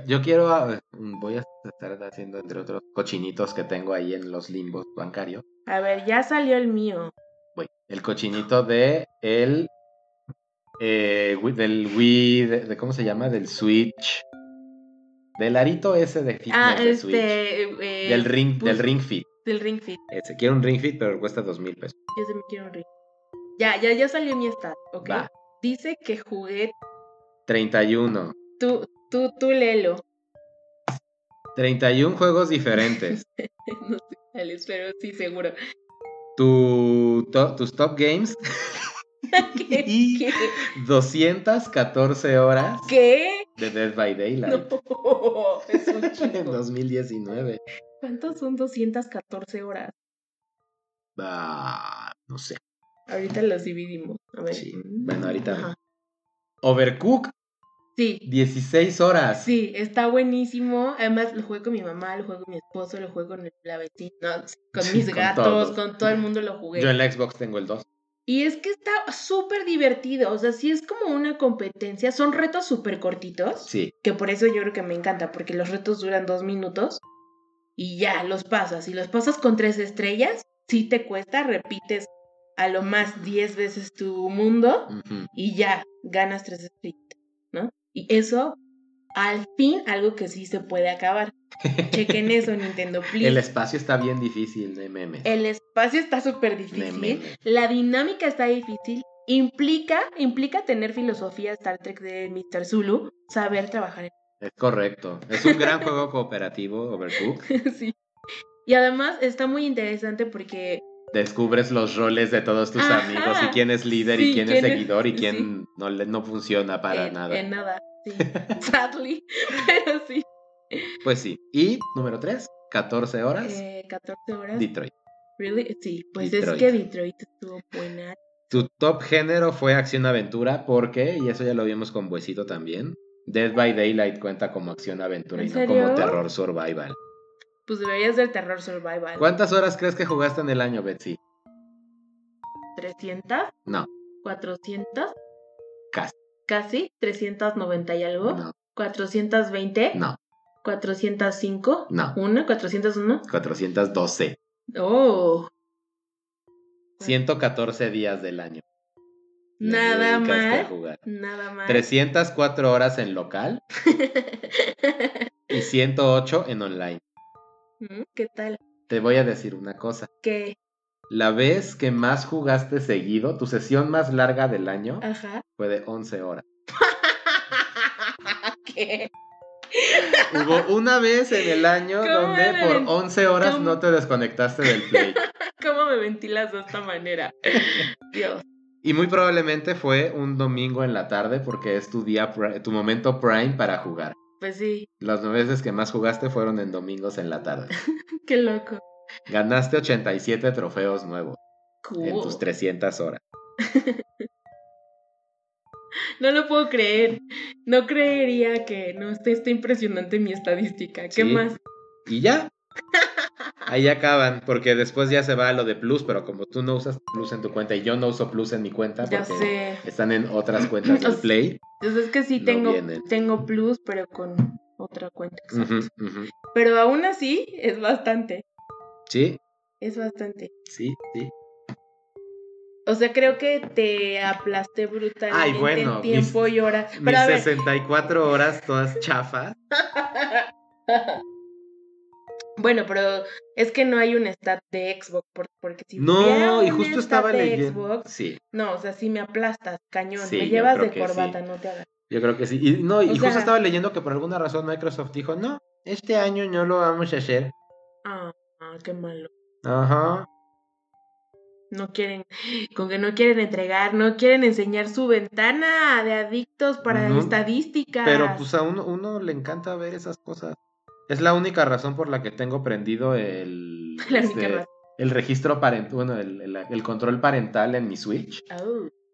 Yo quiero, voy a estar haciendo, entre otros cochinitos que tengo ahí en los limbos bancarios. A ver, ya salió el mío. Bueno, el cochinito de el... del Wii, de ¿cómo se llama? Del Switch. Del arito ese de fitness de Switch. Del Ring Fit. Del Ring Fit. Ese, quiero un Ring Fit, pero cuesta $2,000 pesos. Yo también quiero un Ring Fit. Ya salió mi stat, ¿ok? Va. Dice que jugué... 31. Tú léelo. 31 juegos diferentes. No sé cuáles, pero sí, seguro. Tus top games... ¿Qué? 214 horas. ¿Qué? De Dead by Daylight. No, es un chico. En 2019. ¿Cuántos son 214 horas? No sé. Ahorita los dividimos. A ver. Sí. Bueno, ahorita. Overcooked. Sí. 16 horas. Sí, está buenísimo. Además, lo jugué con mi mamá, lo jugué con mi esposo, lo jugué con la vecina, con mis gatos, con todo el mundo lo jugué. Yo en la Xbox tengo el 2. Y es que está súper divertido, o sea, sí es como una competencia, son retos súper cortitos, sí, que por eso yo creo que me encanta, porque los retos duran 2 minutos y ya, los pasas, y los pasas con 3 estrellas, sí te cuesta, repites a lo más 10 veces tu mundo, uh-huh, y ya, ganas 3 estrellitas, ¿no? Y eso, al fin, algo que sí se puede acabar. Chequen eso, Nintendo, please. El espacio está bien difícil de memes. El espacio está súper difícil. La dinámica está difícil. Implica tener filosofía Star Trek de Mr. Zulu. Saber trabajar. Es correcto. Es un gran juego cooperativo, Overcooked. Sí. Y además está muy interesante porque... descubres los roles de todos tus amigos. Y quién es líder, sí, y quién es seguidor, y quién no funciona para nada. En nada, sí. Sadly. Pero sí. Pues sí. Y número 3, 14 horas. 14 horas. Detroit. ¿Really? Sí, pues Detroit. Es que Detroit estuvo buena. Tu top género fue acción-aventura porque, y eso ya lo vimos con Buesito también, Dead by Daylight cuenta como acción-aventura y no como terror survival. Pues debería ser terror survival. ¿Cuántas horas crees que jugaste en el año, Betsy? ¿300? No. ¿400? Casi. ¿Casi? ¿390 y algo? No. ¿420? No. ¿405? No. ¿Una? ¿401? 412. ¡Oh! 114 días del año. Nada mal. Nada mal. 304 horas en local. Y 108 en online. ¿Qué tal? Te voy a decir una cosa. ¿Qué? La vez que más jugaste seguido, tu sesión más larga del año, ajá, fue de 11 horas. ¿Qué? Hubo una vez en el año donde por 11 horas no te desconectaste del play. ¿Cómo me ventilas de esta manera? Dios. Y muy probablemente fue un domingo en la tarde porque es tu día, tu momento prime para jugar. Pues sí. Las 9 veces que más jugaste fueron en domingos en la tarde. Qué loco. Ganaste 87 trofeos nuevos. Cool. En tus 300 horas. No lo puedo creer. No creería que no esté impresionante mi estadística. ¿Qué más? Y ya. Ahí acaban, porque después ya se va lo de Plus, pero como tú no usas Plus en tu cuenta y yo no uso Plus en mi cuenta, porque ya sé, están en otras cuentas del Play. Entonces es que sí, no tengo Plus, pero con otra cuenta. Uh-huh. Pero aún así es bastante. Sí. Es bastante. Sí. O sea, creo que te aplasté brutalmente en tiempo y horas. Pero mis 64 horas todas chafas. Bueno, pero es que no hay un stat de Xbox. Porque si no, y justo estaba leyendo. Xbox, sí. No, o sea, si me aplastas, cañón. Sí, me llevas de corbata, sí. No te hagas. Yo creo que sí. Y, no, y justo estaba leyendo que por alguna razón Microsoft dijo, no, este año no lo vamos a hacer. Ah, qué malo. Ajá. No quieren, con que no quieren entregar, no quieren enseñar su ventana de adictos para estadísticas. Pero pues a uno le encanta ver esas cosas. Es la única razón por la que tengo prendido el registro parental, bueno, el control parental en mi Switch.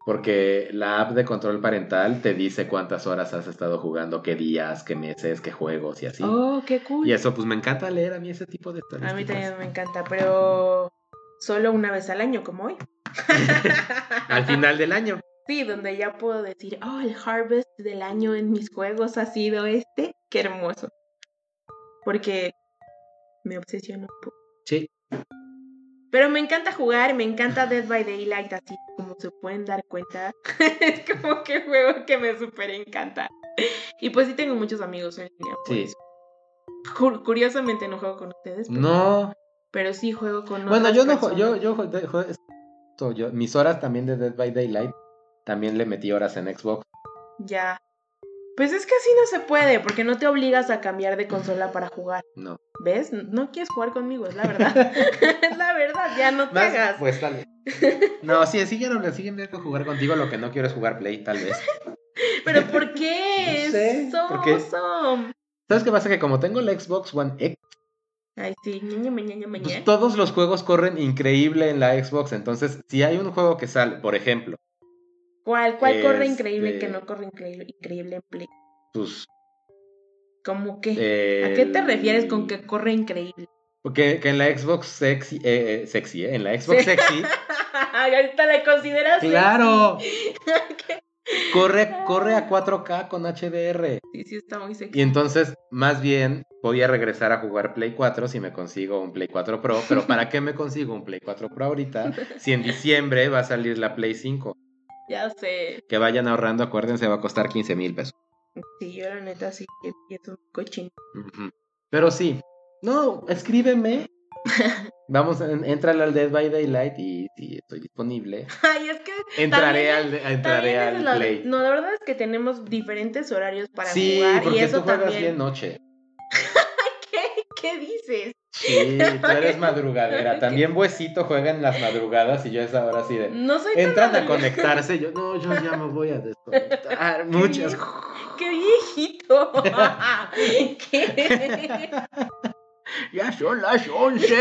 Porque la app de control parental te dice cuántas horas has estado jugando, qué días, qué meses, qué juegos y así. ¡Oh, qué cool! Y eso, pues me encanta leer a mí ese tipo de estadísticas. A mí también me encanta, pero solo una vez al año, como hoy. Al final del año. Sí, donde ya puedo decir, oh, el harvest del año en mis juegos ha sido este. ¡Qué hermoso! Porque me obsesiono un poco. Sí. Pero me encanta jugar, me encanta Dead by Daylight, así como se pueden dar cuenta. Es como que juego que me súper encanta. Y pues sí tengo muchos amigos en línea. Sí. Curiosamente no juego con ustedes. Pero, no. Pero sí juego con otras personas. Bueno, yo mis horas también de Dead by Daylight, también le metí horas en Xbox. Ya. Pues es que así no se puede, porque no te obligas a cambiar de consola para jugar. No. ¿Ves? No quieres jugar conmigo, es la verdad. Es la verdad, ya no te hagas. Pues dale. No, sí, ya no me siguen viendo jugar contigo, lo que no quiero es jugar Play, tal vez. ¿Pero por qué? No sé, porque... ¿Sabes qué pasa? Que como tengo la Xbox One X... Ay, sí, pues todos los juegos corren increíble en la Xbox, entonces si hay un juego que sale, por ejemplo... ¿Cuál corre increíble que no corre increíble en Play? Pues... ¿Cómo qué? ¿A qué te refieres con que corre increíble? Porque que en la Xbox sexy... en la Xbox sexy... Ahorita la consideras ¡claro! Sexy. Corre a 4K con HDR. Sí, está muy sexy. Y entonces, más bien, podía regresar a jugar Play 4 si me consigo un Play 4 Pro. Pero ¿para qué me consigo un Play 4 Pro ahorita? Si en diciembre va a salir la Play 5. Ya sé. Que vayan ahorrando, acuérdense, va a costar $15,000. Sí, yo la neta sí, es un cochino. Uh-huh. Pero sí, no, escríbeme. Vamos, entrale al Dead by Daylight y si estoy disponible. Ay, es que entraré al Play. No, la verdad es que tenemos diferentes horarios para jugar. Sí, porque y eso tú juegas también. Bien noche. ¿Qué dices? Sí, tú eres madrugadera. También Huesito juega en las madrugadas y yo es ahora así de... No soy tan entran madrugadera. A conectarse. Yo ya me voy a desconectar. Muchas. ¡Qué viejito! ¿Qué? ¡Ya son las 11!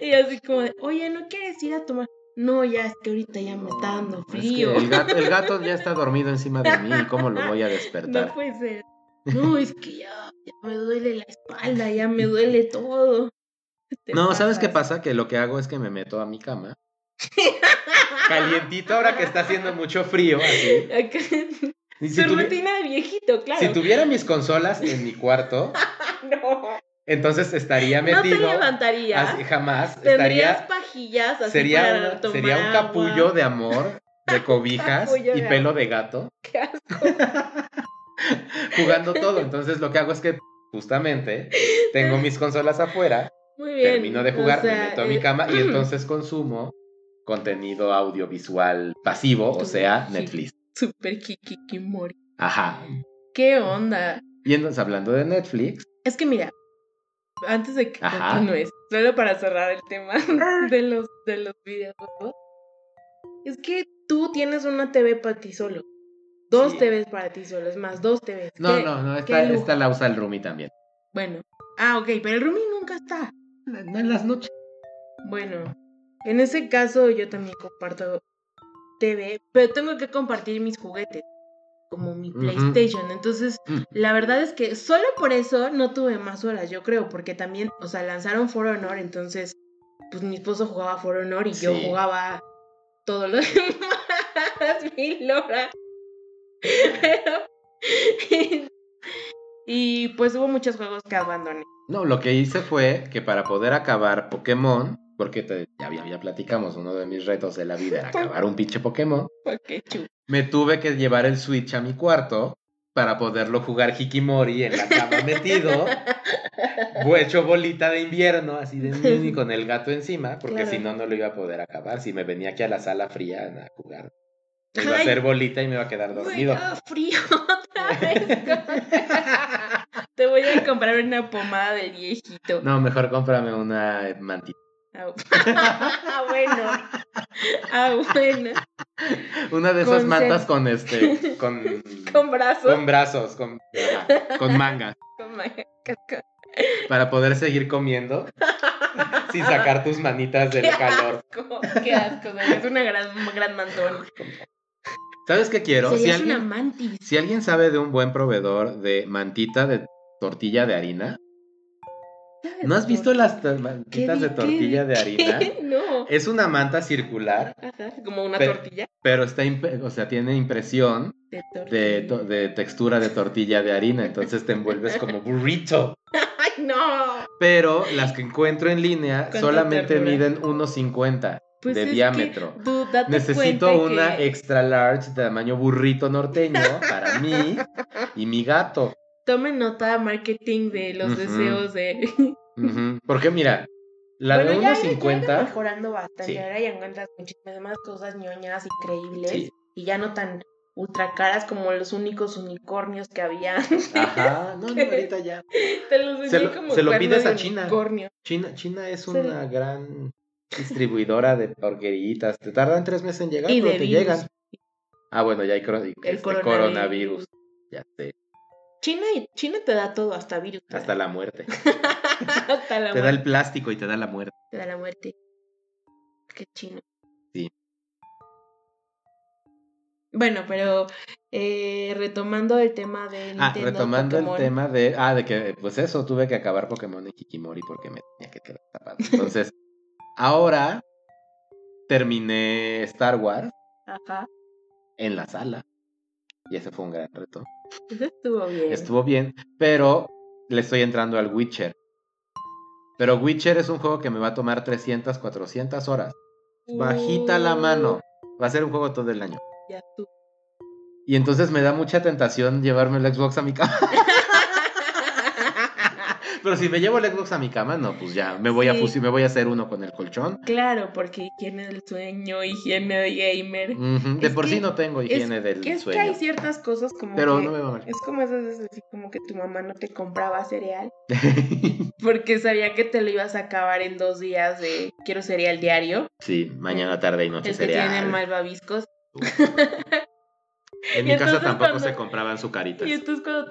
Y así como de, oye, ¿no quieres ir a tomar? No, ya, es que ahorita ya me está dando frío. Es que el gato ya está dormido encima de mí. ¿Cómo lo voy a despertar? No puede ser. No, es que ya me duele la espalda, ya me duele todo. No, ¿sabes qué pasa? Que lo que hago es que me meto a mi cama. Calientito ahora que está haciendo mucho frío. Así. Su rutina de viejito, claro. Si tuviera mis consolas en mi cuarto, no. Entonces estaría metido. No te levantarías. Así, jamás. Tendrías pajillas así para tomar. Sería un capullo de amor, de cobijas y pelo de gato. ¡Qué asco! Jugando todo, entonces lo que hago es que justamente tengo mis consolas afuera, muy bien, termino de jugar, o sea, me meto a mi cama y entonces consumo contenido audiovisual pasivo, o sea, Netflix. Super kikikimori. Ajá. ¿Qué onda? Y entonces hablando de Netflix, es que mira, antes de que continúes, solo para cerrar el tema de los videojuegos, es que tú tienes una TV para ti solo. Dos TVs para ti solo, es más, dos TVs. No, esta la usa el Rumi también. Bueno, ok, pero el Rumi nunca está. No en las noches. Bueno, en ese caso yo también comparto TV, pero tengo que compartir mis juguetes, como mi PlayStation. Entonces, la verdad es que solo por eso no tuve más horas, yo creo, porque también, o sea, lanzaron For Honor, entonces, pues mi esposo jugaba For Honor y yo jugaba todos los demás, 1000 horas. Pero, y pues hubo muchos juegos que abandoné. No, lo que hice fue que para poder acabar Pokémon, porque ya platicamos, uno de mis retos de la vida era acabar un pinche Pokémon. Me tuve que llevar el Switch a mi cuarto para poderlo jugar Hikimori en la cama metido, hecho bolita de invierno, así de mini con el gato encima, porque si no, no lo iba a poder acabar. Si me venía aquí a la sala fría a jugar, me iba a hacer bolita y me iba a quedar dormido. ¡Ay, frío otra vez! Te voy a comprar una pomada de viejito. No, mejor cómprame una mantita. Ah, bueno. Una de esas mantas con con brazos. Con brazos, con manga. Con manga. Para poder seguir comiendo sin sacar tus manitas del calor. Asco. Qué asco, güey. Es una gran mantón. ¿Sabes qué quiero? Si es alguien, una mantis. Si alguien sabe de un buen proveedor de mantita de tortilla de harina. ¿No has visto las mantitas de tortilla de harina? No. Es una manta circular. Ajá, como una tortilla. Pero está, tiene impresión de textura de tortilla de harina. Entonces te envuelves como burrito. ¡Ay, no! Pero las que encuentro en línea solamente miden 1.50 pues de diámetro. Necesito una extra large de tamaño burrito norteño para mí y mi gato. Tomen nota, marketing de los deseos de... Porque mira, la de 1.50... Bueno, ya mejorando bastante, sí. Ahora ya encuentras muchísimas cosas ñoñas, increíbles, sí. Y ya no tan ultra caras como los únicos unicornios que había. Ajá, no, ahorita ya. Te los enseñé como se lo pides a China. China es una gran distribuidora de porqueritas. Te tardan 3 meses en llegar, pero te llegan. Ah, bueno, ya hay coronavirus. Ya sé. China te da todo, hasta virus. Hasta la muerte. Te da el plástico y te da la muerte. Te da la muerte. Qué chino. Sí. Bueno, pero retomando el tema de Nintendo, de que, pues eso, tuve que acabar Pokémon y Kikimori porque me tenía que quedar tapado. Entonces, ahora terminé Star Wars. Ajá. En la sala. Y ese fue un gran reto. Estuvo bien, pero le estoy entrando al Witcher. Pero Witcher es un juego que me va a tomar 300, 400 horas. Bajita la mano. Va a ser un juego todo el año. Ya tú. Y entonces me da mucha tentación llevarme el Xbox a mi cama. Pero si me llevo el Xbox a mi cama, no, pues ya, me voy a hacer uno con el colchón. Claro, porque higiene del sueño, higiene de gamer. Uh-huh. De por sí no tengo higiene del sueño. Es que hay ciertas cosas como pero que... no me va mal. Es como esas veces así como que tu mamá no te compraba cereal. Porque sabía que te lo ibas a acabar en 2 días de quiero cereal diario. Sí, mañana, tarde y noche el cereal. El que tiene malvaviscos. En mi casa tampoco se compraban sucaritas. Y entonces cuando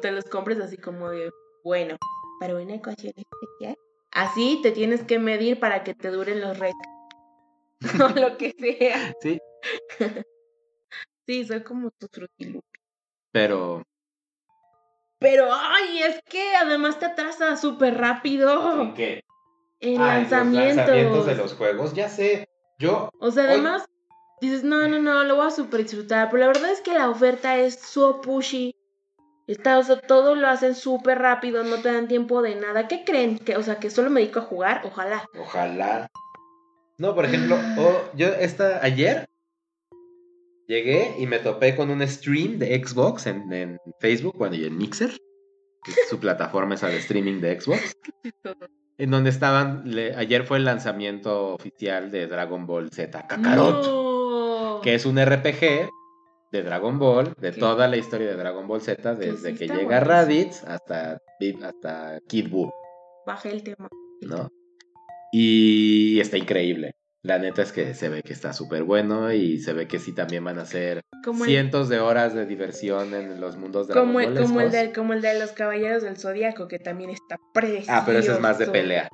te los compres así como de... Bueno, para una ocasión especial. Así te tienes que medir para que te duren los retos. O lo que sea. Sí. Sí, soy como tu frutilupi. Pero, ¡ay! Es que además te atrasa súper rápido. ¿En qué? En lanzamientos. Los lanzamientos de los juegos, ya sé. Yo... O sea, además dices, no, lo voy a súper disfrutar. Pero la verdad es que la oferta es so pushy. Está, o sea, todo lo hacen súper rápido, no te dan tiempo de nada. ¿Qué creen? Que solo me dedico a jugar, ojalá. No, por ejemplo, yo ayer llegué y me topé con un stream de Xbox en Facebook, bueno, y en Mixer, que es su plataforma esa de streaming de Xbox, en donde estaban, ayer fue el lanzamiento oficial de Dragon Ball Z Kakarot, que es un RPG... de Dragon Ball, de toda la historia de Dragon Ball Z, desde que llega Raditz hasta Kid Buu. Bajé el tema. ¿No? Y está increíble. La neta es que se ve que está súper bueno y se ve que sí también van a hacer cientos de horas de diversión en los mundos Dragon Ball. Como el de los Caballeros del Zodíaco, que también está precioso. Ah, pero ese es más de pelea.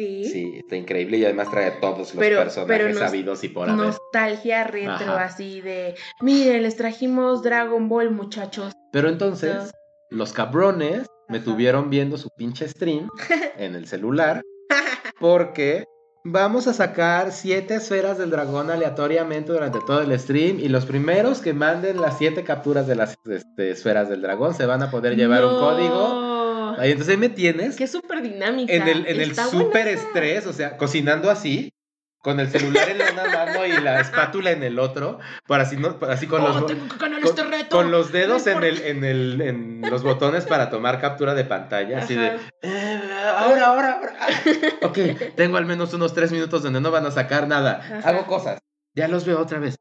Sí, está increíble y además trae a todos los personajes sabidos y por haber. Nostalgia retro, así de, miren, les trajimos Dragon Ball, muchachos. Pero entonces, los cabrones me tuvieron viendo su pinche stream en el celular porque vamos a sacar 7 esferas del dragón aleatoriamente durante todo el stream y los primeros que manden las 7 capturas de las esferas del dragón se van a poder llevar un código. Ahí entonces ahí me tienes. Qué súper dinámica. En el súper estrés, o sea, cocinando así, con el celular en una mano y la espátula en el otro, para así no, para así con con los dedos en los botones para tomar captura de pantalla, así de ahora. Ok, tengo al menos unos 3 minutos donde no van a sacar nada. Ajá. Hago cosas. Ya los veo otra vez.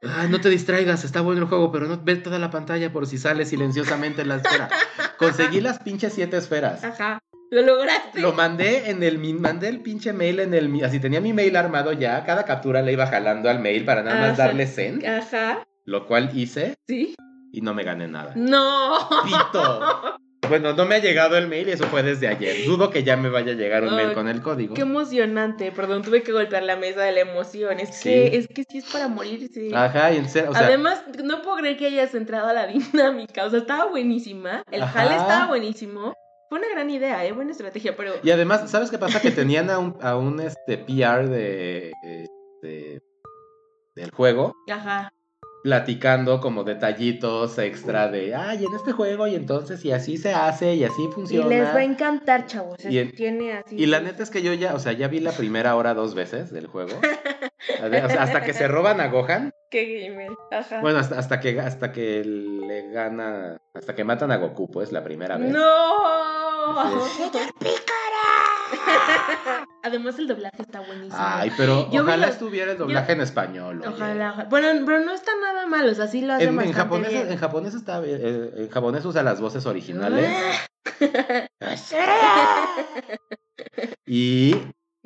Ay, no te distraigas, está bueno el juego, pero no ves toda la pantalla por si sales silenciosamente en la esfera. Conseguí las pinches 7 esferas. Ajá, lo lograste. Lo mandé mandé el pinche mail así tenía mi mail armado ya, cada captura le iba jalando al mail para nada más darle send. Ajá. Lo cual hice. Sí. Y no me gané nada. ¡No! ¡Pito! Bueno, no me ha llegado el mail y eso fue desde ayer. Dudo que ya me vaya a llegar un mail con el código. Qué emocionante, perdón, tuve que golpear la mesa de la emoción. Es que sí es para morirse. Ajá, y en serio, o sea... Además, no puedo creer que hayas entrado a la dinámica. O sea, estaba buenísima. El jale estaba buenísimo. Fue una gran idea, buena estrategia, pero... Y además, ¿sabes qué pasa? Que tenían a un PR del juego. Ajá. Platicando como detallitos extra de, ay, en este juego, y entonces, y así se hace, y así funciona. Y les va a encantar, chavos, tiene así. Y la neta es que yo ya, o sea, ya vi la primera hora 2 veces del juego. O sea, hasta que se roban a Gohan. Qué gamer, ajá. Bueno, hasta que le gana, hasta que matan a Goku, pues, la primera vez. ¡No! ¡Eres pícara! Además, el doblaje está buenísimo. Ay, pero yo ojalá estuviera el doblaje en español. Ojalá. Bueno, pero no está nada mal, o sea, sí lo hace bastante bien. En japonés usa las voces originales. y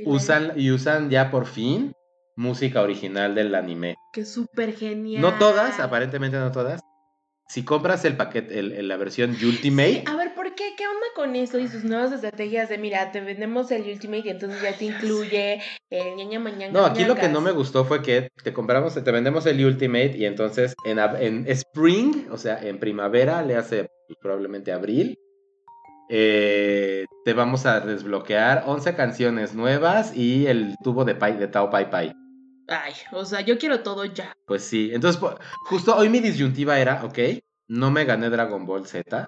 usan ya por fin música original del anime. Que súper genial. No todas, aparentemente no todas. Si compras el paquete, la versión Ultimate... Sí, a ver, ¿por qué? ¿Qué onda con eso? Y sus nuevas estrategias de, mira, te vendemos el Ultimate y entonces ya te incluye el ñaña mañana. No, aquí lo que no me gustó fue que te vendemos el Ultimate y entonces en Spring, o sea, en primavera, le hace probablemente abril, te vamos a desbloquear 11 canciones nuevas y el tubo de Tao Pai Pai. Ay, o sea, yo quiero todo ya. Pues sí, entonces justo hoy mi disyuntiva era, no me gané Dragon Ball Z.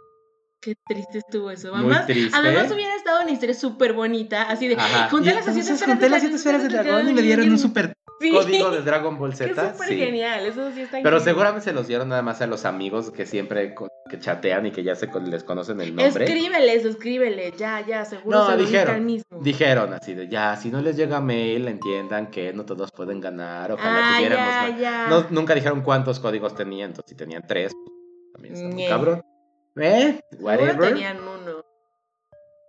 Qué triste estuvo eso, mamá. Muy triste. Además hubiera estado una historia súper bonita, así de, junté las 7 esferas de dragón y me dieron un súper código de Dragon Ball Z. Es súper genial, eso sí está increíble. Pero seguramente se los dieron nada más a los amigos que siempre que chatean y que ya les conocen el nombre. Escríbele, ya, seguro no, se lo dijeron mismo. Dijeron así de, ya, si no les llega mail, entiendan que no todos pueden ganar, ojalá tuviéramos ya. No, nunca dijeron cuántos códigos tenían, entonces si tenían 3, también está muy cabrón. Whatever. Seguro tenían 1.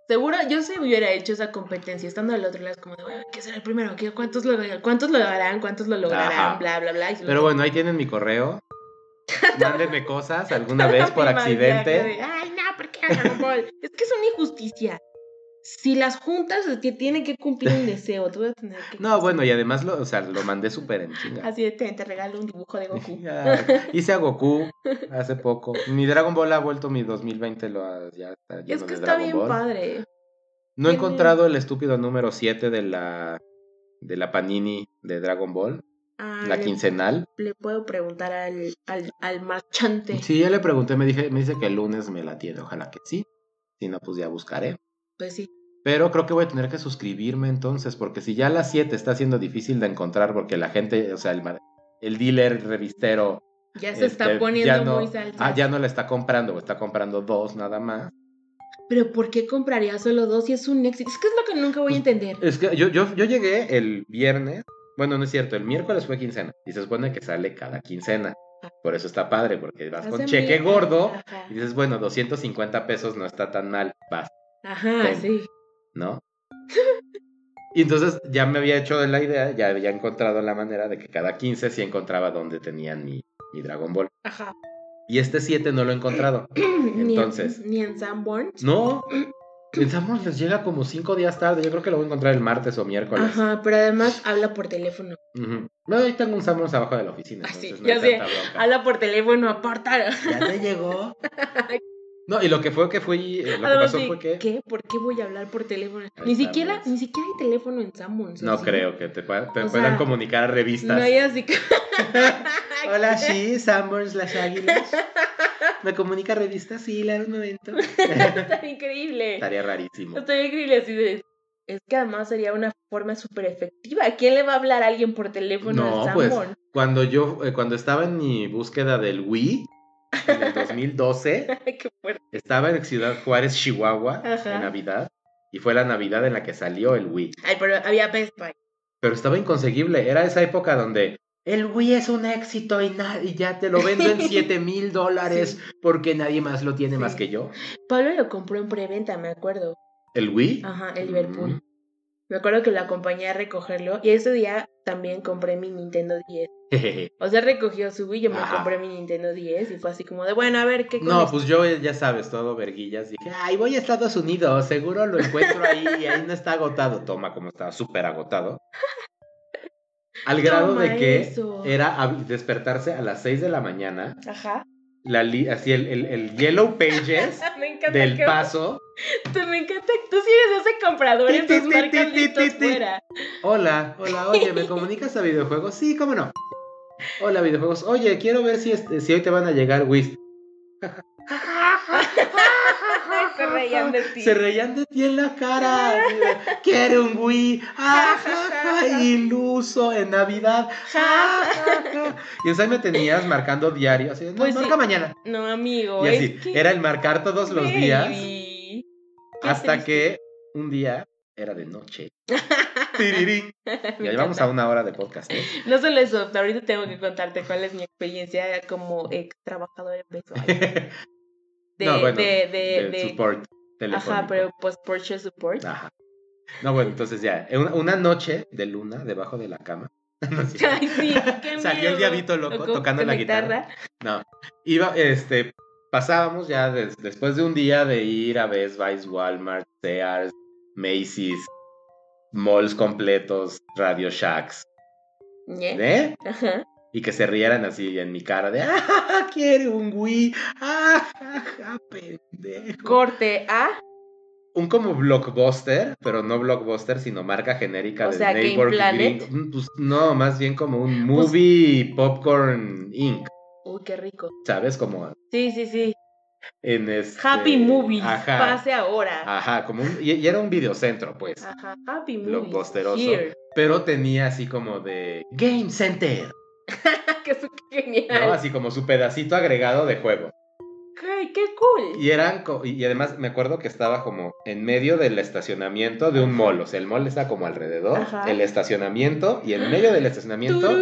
Seguro, yo sí hubiera hecho esa competencia, estando del otro lado, como de, ¿qué será el primero? ¿Cuántos lo lograrán? Ajá. Bla, bla, bla. Pero bueno, ahí tienen mi correo. Mándenme cosas alguna vez por accidente. Ay, no, ¿por qué Dragon Ball? Es que es una injusticia. Si las juntas, tienen que cumplir un deseo. Tú vas a tener que... No, bueno, y además lo mandé súper en chinga. Así de, te regalo un dibujo de Goku. Hice a Goku hace poco. Mi Dragon Ball ha vuelto mi 2020. Ya está lleno. Es que de está Dragon bien Ball. Padre. No he encontrado el estúpido número 7 de la Panini de Dragon Ball. La quincenal. Le puedo preguntar al marchante. Sí, ya le pregunté, me dice que el lunes me la tiene, ojalá que sí. Si no, pues ya buscaré. Pues sí. Pero creo que voy a tener que suscribirme entonces, porque si ya a las 7 está siendo difícil de encontrar, porque la gente, o sea, el dealer revistero ya se está poniendo muy salsa. Ya no la está comprando, o está comprando 2 nada más. Pero ¿por qué compraría solo 2 si es un éxito? Es que es lo que nunca voy a entender. Es que yo llegué el viernes. Bueno, no es cierto, el miércoles fue quincena y se supone que sale cada quincena. Por eso está padre, porque vas con cheque gordo y dices, bueno, 250 pesos no está tan mal, vas. Ajá, sí. ¿No? Y entonces ya me había hecho la idea, ya había encontrado la manera de que cada 15 sí encontraba donde tenían mi Dragon Ball. Ajá. Y este 7 no lo he encontrado. Entonces. ¿Ni en Sanborns? No. Pensamos, les llega como 5 días tarde. Yo creo que lo voy a encontrar el martes o miércoles. Ajá, pero además habla por teléfono. Uh-huh. No, ahí tengo un Sanborns abajo de la oficina. Así, ah, ya sé. Habla por teléfono, aparta. Ya te llegó. No, y lo que fue que fui. Lo que pasó fue que. ¿Qué? ¿Por qué voy a hablar por teléfono? Ni siquiera hay teléfono en Sanborns. No creo que te puedan comunicar a revistas. No hay así que. Hola, sí, Sanborns, las águilas. ¿Me comunica revistas? Sí, la un momento. Está increíble. Estaría rarísimo. Está increíble, así de. Es que además sería una forma súper efectiva. ¿Quién le va a hablar a alguien por teléfono al Sanborns? No, pues, cuando estaba en mi búsqueda del Wii, en el 2012, qué fuerte, estaba en Ciudad Juárez, Chihuahua, en Navidad, y fue la Navidad en la que salió el Wii. Ay, pero había Best Buy. Pero estaba inconseguible. Era esa época donde... El Wii es un éxito y ya te lo vendo en $7,000 porque nadie más lo tiene más que yo. Pablo lo compró en preventa, me acuerdo. ¿El Wii? Ajá, el Liverpool. Me acuerdo que lo acompañé a recogerlo y ese día también compré mi Nintendo 10. O sea, recogió su Wii, yo me compré mi Nintendo 10 y fue así como de, bueno, a ver, ¿qué? No, pues yo ya sabes, todo verguillas. Dije, ay, voy a Estados Unidos, seguro lo encuentro ahí y ahí no está agotado. Toma, como estaba súper agotado. Al grado de que eso era despertarse a las 6 de la mañana. Ajá. Así el Yellow Pages del Paso. Me encanta, tú sí eres ese comprador en tus marcas listos fuera. Hola, oye, ¿me comunicas a videojuegos? Sí, cómo no. Hola, videojuegos, oye, quiero ver si hoy te van a llegar Whist. Se reían de ti en la cara. Quiero un Wii. Iluso en Navidad. Y entonces me tenías marcando diario. Así, no, pues marca sí. Mañana. No, amigo. Y así, es que... era el marcar todos los días. Hasta que un día era de noche. Tirirín. Ya llevamos a una hora de podcast, ¿eh? No solo eso, ahorita tengo que contarte cuál es mi experiencia como ex trabajadora en Best Buy. De support telefónico. Ajá, pero post-purchase support. Ajá. No, bueno, entonces ya, una noche de luna debajo de la cama. Ay, sí, qué salió el diablito loco tocando la guitarra. No, pasábamos ya después de un día de ir a Best Buy, Walmart, Sears, Macy's, malls completos, Radio Shacks. ¿Eh? Ajá. Y que se rieran así en mi cara de ¡ah, quiere un Wii! ¡Ah, jaja, pendejo! Corte a... un como Blockbuster, pero no Blockbuster, sino marca genérica de Neighbor Green. Pues no, más bien como un Movie Popcorn Inc. Uy, qué rico. ¿Sabes? Como... Sí. En Happy Movies, ajá, pase ahora. Ajá, como un... y era un videocentro, pues. Ajá, Happy Movies, blockbusteroso. Here. Pero tenía así como de... Game Center. Que es genial. No, así como su pedacito agregado de juego. ¡Qué cool! Y además me acuerdo que estaba como en medio del estacionamiento de un mall. O sea, el mall está como alrededor. Ajá. El estacionamiento. Y en medio del estacionamiento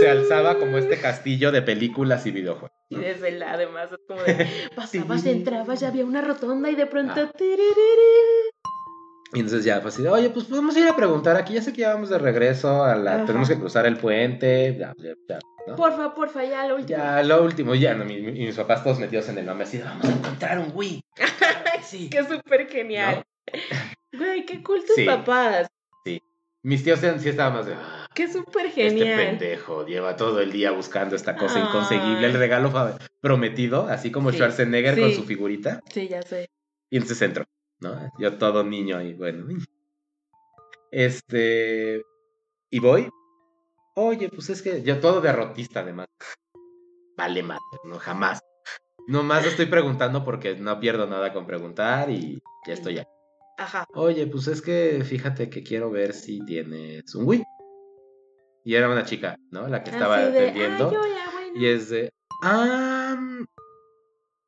se alzaba como este castillo de películas y videojuegos. Y desde la, además, es como de... pasabas, entrabas, ya había una rotonda y de pronto... Y entonces ya fue así, oye, pues podemos ir a preguntar aquí, ya sé que ya vamos de regreso a la... Ajá. Tenemos que cruzar el puente, ya, ¿no? Porfa, ya lo último, ya, ¿no? Y mis papás todos metidos en el nombre así, vamos a encontrar un Wii. Sí. ¡Qué súper genial! ¿No? Güey, qué cool tus papás. Sí, mis tíos sí estaban más de... ¡Qué súper genial! Este pendejo lleva todo el día buscando esta cosa inconseguible, el regalo prometido, así como Schwarzenegger con su figurita. Sí, ya sé. Y entonces entró. ¿No? Yo todo niño y bueno. Y voy. Oye, pues es que yo todo derrotista además. Vale madre, no jamás. Nomás lo estoy preguntando porque no pierdo nada con preguntar y ya estoy ahí. Ajá. Oye, pues es que fíjate que quiero ver si tienes un Wii. Y era una chica, ¿no? La que estaba atendiendo. Bueno. Y es de...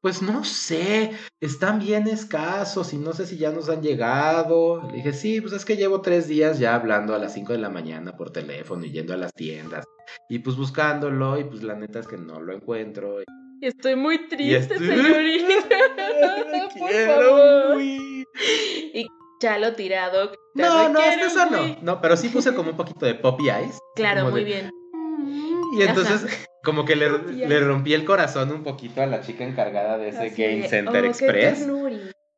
pues no sé, están bien escasos y no sé si ya nos han llegado. Le dije, sí, pues es que llevo 3 días ya hablando a las 5 de la mañana por teléfono y yendo a las tiendas. Y pues buscándolo y pues la neta es que no lo encuentro. Estoy muy triste, señorita. Quiero Wii. Y chalo tirado. No, eso no. No, pero sí puse como un poquito de Poppy Eyes. Claro, muy bien. Y entonces, ajá, como que le rompí el corazón un poquito a la chica encargada de ese Game Center Express.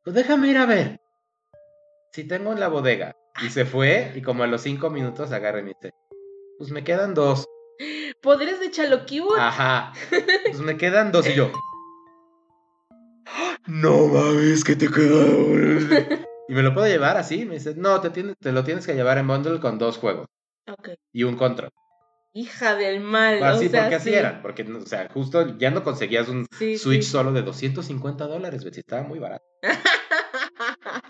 Pues déjame ir a ver si tengo en la bodega. Y se fue, y como a los 5 minutos agarré y me dice, pues me quedan 2. ¿Poderes de Chaloquibur? Ajá, pues me quedan 2 y yo. No mames, que te quedan. ¿Y me lo puedo llevar así? Me dice, no, te lo tienes que llevar en bundle con 2 juegos. Okay. Y un control. Hija del mal, así, o sea, porque así eran, porque, o sea, justo ya no conseguías un Switch solo de $250, Betsy, estaba muy barato.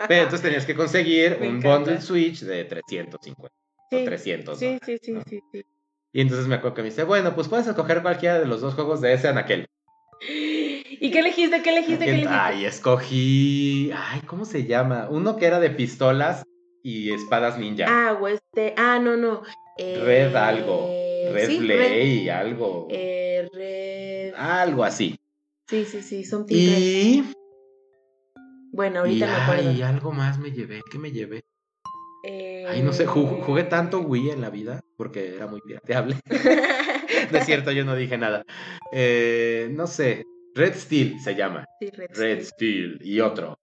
Pero entonces tenías que conseguir un bundle Switch de $350 o $300. ¿No? Sí. Y entonces me acuerdo que me dice, bueno, pues puedes escoger cualquiera de los 2 juegos de ese en aquel. ¿Y qué elegiste? Ay, escogí, ¿cómo se llama? Uno que era de pistolas y espadas ninja. No. Red algo. Red Play. Red... algo así. Sí, something y... red. Bueno, ahorita me acuerdo. Y algo más me llevé. ¿Qué me llevé? Ay, no sé, jugué tanto Wii en la vida porque era muy pirateable. No es cierto, yo no dije nada. No sé, Red Steel se llama. Sí, Red Steel y otro.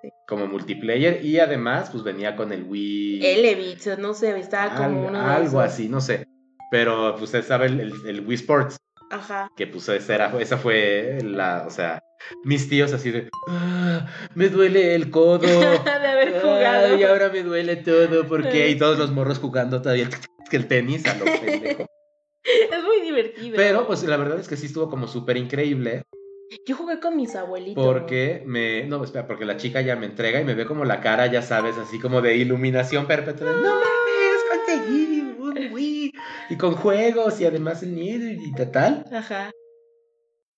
Sí. Como multiplayer, y además pues venía con el Wii Elevate, no sé, estaba como uno de algo esos. Así, no sé. Pero pues estaba el Wii Sports. Ajá. Que pues esa fue la, o sea, mis tíos así de me duele el codo de haber jugado y ahora me duele todo porque y todos los morros jugando todavía que el tenis a lo pendejo. Es muy divertido. Pero pues la verdad es que sí estuvo como súper increíble. Yo jugué con mis abuelitos. Porque no, espera, porque la chica ya me entrega y me ve como la cara, ya sabes, así como de iluminación perpetua. No mames, conseguí un Wii y con juegos y además el miedo y tal. Ajá.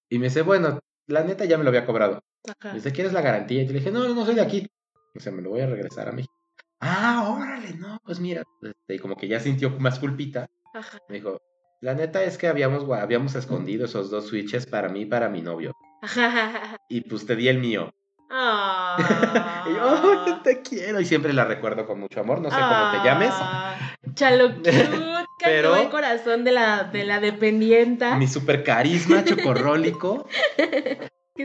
Y me dice, bueno, la neta ya me lo había cobrado. Ajá. Me dice, ¿quieres la garantía? Y yo le dije, no soy de aquí. O sea, me lo voy a regresar a México. Ah, órale, no, pues mira. Y como que ya sintió más culpita. Ajá. Me dijo, la neta es que habíamos escondido esos dos switches para mí y para mi novio. Y pues te di el mío. Y yo, yo te quiero. Y siempre la recuerdo con mucho amor. No sé cómo te llames. Chaloquín, pero el corazón de la dependienta. Mi super carisma chocorrólico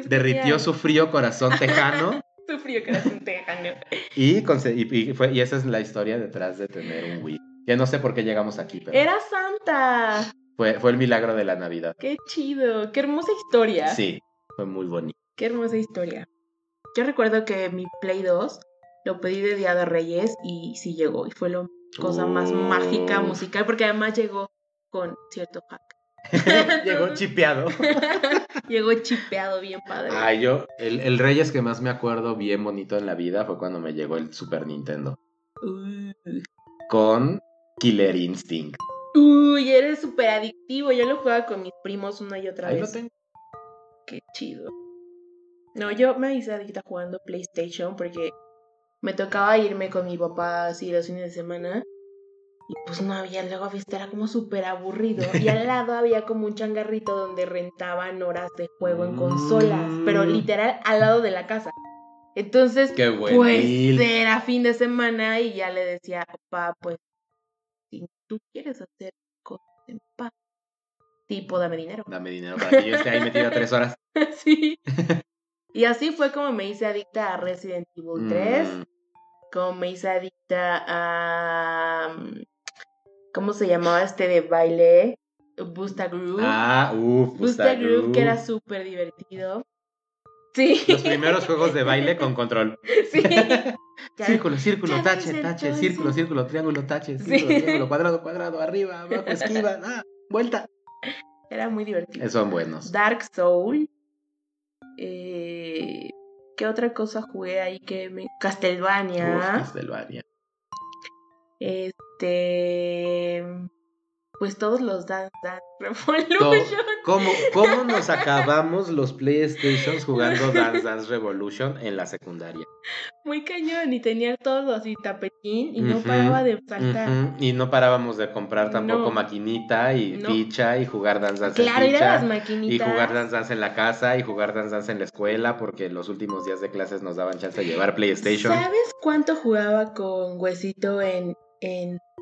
derritió su frío corazón tejano. Su frío corazón tejano. Y esa es la historia detrás de tener un Wii. Ya no sé por qué llegamos aquí, pero... ¡Era Santa! Fue el milagro de la Navidad. ¡Qué chido! ¡Qué hermosa historia! Sí, fue muy bonito. ¡Qué hermosa historia! Yo recuerdo que mi Play 2 lo pedí de Día de Reyes y sí llegó. Y fue la cosa más mágica, musical, porque además llegó con cierto pack. Llegó chipeado. Llegó chipeado, bien padre. Ay, yo... El Reyes que más me acuerdo bien bonito en la vida fue cuando me llegó el Super Nintendo. Con... Killer Instinct. Uy, eres súper adictivo. Yo lo jugaba con mis primos una y otra vez. Ahí lo tengo. Qué chido. No, yo me hice adicta jugando PlayStation porque me tocaba irme con mi papá así los fines de semana. Y pues no había, luego era como súper aburrido. Y al lado había como un changarrito donde rentaban horas de juego en consolas. Pero literal al lado de la casa. Entonces, pues era fin de semana y ya le decía, papá, pues tú quieres hacer cosas en paz, tipo dame dinero para que yo esté ahí metida 3 horas. Sí. Y así fue como me hice adicta a Resident Evil 3, como me hice adicta a ¿cómo se llamaba este de baile? Busta Groove. Busta Groove, que era súper divertido. Sí. Los primeros juegos de baile con control. Sí. Círculo, tache, círculo, triángulo, tache, círculo, sí. Triángulo, cuadrado, arriba, abajo, esquiva, vuelta. Era muy divertido. Son buenos. Dark Soul. ¿Qué otra cosa jugué ahí que me... Castlevania. Pues todos los Dance Dance Revolution. ¿Cómo nos acabamos los PlayStations jugando Dance Dance Revolution en la secundaria? Muy cañón, y tenía todo así tapetín y no paraba de saltar. Y no parábamos de comprar tampoco maquinita y ficha y jugar Dance Dance en ficha. Claro, las maquinitas. Y jugar Dance Dance en la casa y jugar Dance Dance en la escuela porque los últimos días de clases nos daban chance de llevar PlayStation. ¿Sabes cuánto jugaba con Huesito en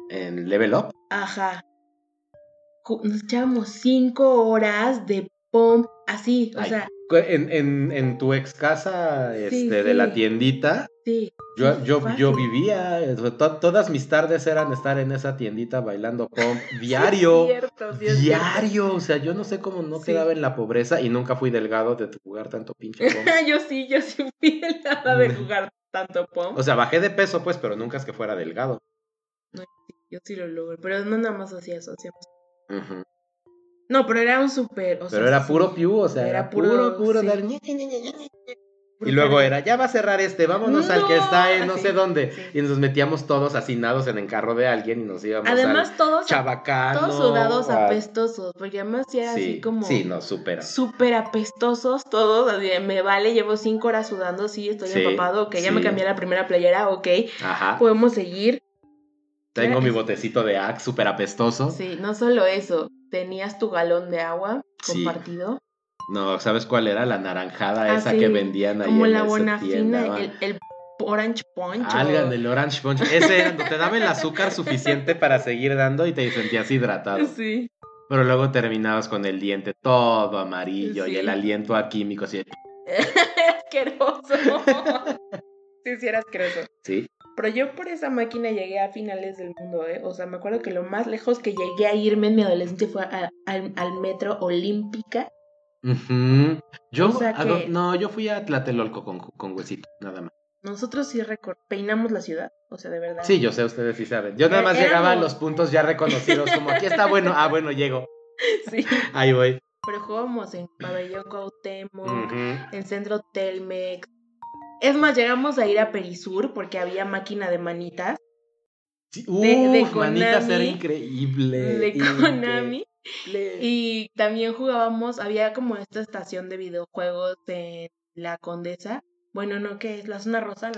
Level Up? Ajá. Nos echábamos 5 horas de pump, así, o sea... En tu ex casa, de la tiendita, yo vivía, todas mis tardes eran estar en esa tiendita bailando pump diario, diario, o sea, yo no sé cómo no quedaba en la pobreza y nunca fui delgado de jugar tanto pinche pump. yo sí fui delgada de jugar tanto pump. O sea, bajé de peso, pues, pero nunca es que fuera delgado. No, yo sí lo logro, pero no nada más hacía eso, hacíamos... Uh-huh. No, pero era un súper. Pero era puro piu, o sea, era puro sí. Y luego era, ya va a cerrar vámonos al que está en no sé dónde. Sí. Y nos metíamos todos hacinados en el carro de alguien y nos íbamos además, todos chabacano. Todos sudados, apestosos, porque además sí era así como... Sí, no, súper apestosos todos, así de, me vale, llevo 5 horas sudando, sí, estoy empapado, ya me cambié la primera playera, Ajá. Podemos seguir. Tengo mi botecito de Axe súper apestoso. Sí, no solo eso. Tenías tu galón de agua compartido. No, ¿sabes cuál era? La naranjada esa que vendían ahí en el Septiembre. Como la Bonafina, el Orange Punch. Algan del Orange Punch. Ese era donde te daba el azúcar suficiente para seguir dando y te sentías hidratado. Sí. Pero luego terminabas con el diente todo amarillo, sí, y el aliento a químicos. Sí. Asqueroso. Sí, sí, era asqueroso. Sí. Pero yo por esa máquina llegué a finales del mundo, ¿eh? O sea, me acuerdo que lo más lejos que llegué a irme en mi adolescencia fue al Metro Olímpica. Uh-huh. Yo, o sea que... no, yo fui a Tlatelolco con huesito, nada más. Nosotros sí peinamos la ciudad, o sea, de verdad. Sí, yo sé, ustedes sí saben. Yo nada más llegaba a los puntos ya reconocidos, como aquí está bueno, ah, bueno, llego. Sí. Ahí voy. Pero jugábamos en Pabellón Cuauhtémoc, uh-huh, en Centro Telmex. Es más, llegamos a ir a Perisur porque había máquina de manitas. Sí, de Konami, manitas era increíble. De Konami. Increíble. Y también jugábamos, había como esta estación de videojuegos en La Condesa. Bueno, no, ¿qué es? La Zona Rosa.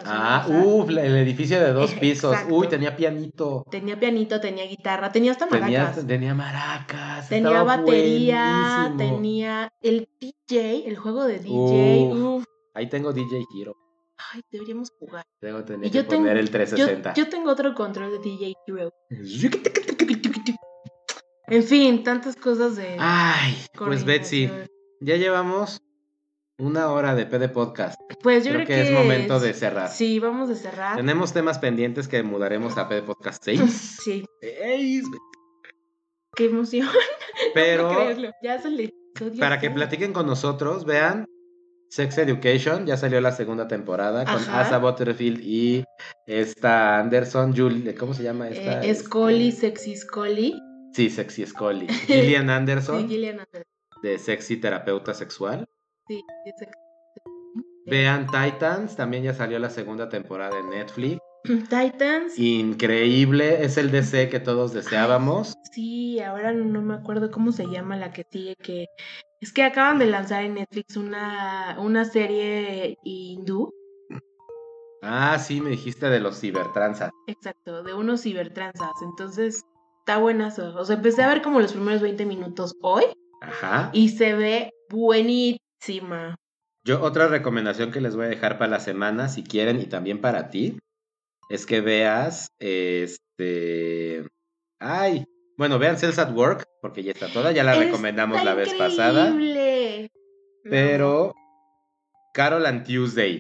El edificio de 2 pisos. Exacto. Uy, tenía pianito. Tenía guitarra, tenía hasta maracas. Tenía maracas. Tenía batería, buenísimo. Tenía el DJ, el juego de DJ. Uf. Ahí tengo DJ Hero. Ay, deberíamos jugar. Tenía que poner el 360. Yo tengo otro control de DJ Hero. En fin, tantas cosas de... Ay, pues Betsy, ya llevamos... 1 hora de P de podcast. Pues yo creo que es momento de cerrar. Sí, vamos a cerrar. Tenemos temas pendientes que mudaremos a P de podcast 6. Sí. 6. Qué emoción. Pero no creerlo. Ya salió. Para que platiquen con nosotros, vean Sex Education, ya salió la 2ª temporada. Ajá. Con Asa Butterfield y esta Anderson, Julie, ¿cómo se llama esta? Scully, Sexy Scully. Sí, Sexy Scully. Gillian Anderson. Sí, Gillian Anderson. De sexy terapeuta sexual. Sí, vean Titans, también ya salió la 2ª temporada en Netflix. Titans. Increíble, es el DC que todos deseábamos. Ay, sí, ahora no me acuerdo cómo se llama la que sigue, que es que acaban de lanzar en Netflix una serie hindú. Ah, sí, me dijiste de los cibertransas. Exacto, de unos cibertransas, entonces está buenazo. O sea, empecé a ver como los primeros 20 minutos hoy. Ajá. Y se ve buenísimo. Yo otra recomendación que les voy a dejar para la semana, si quieren, y también para ti, es que veas vean Cells at Work, porque ya está toda, ya la recomendamos la vez pasada. Increíble. Pero Carol and Tuesday.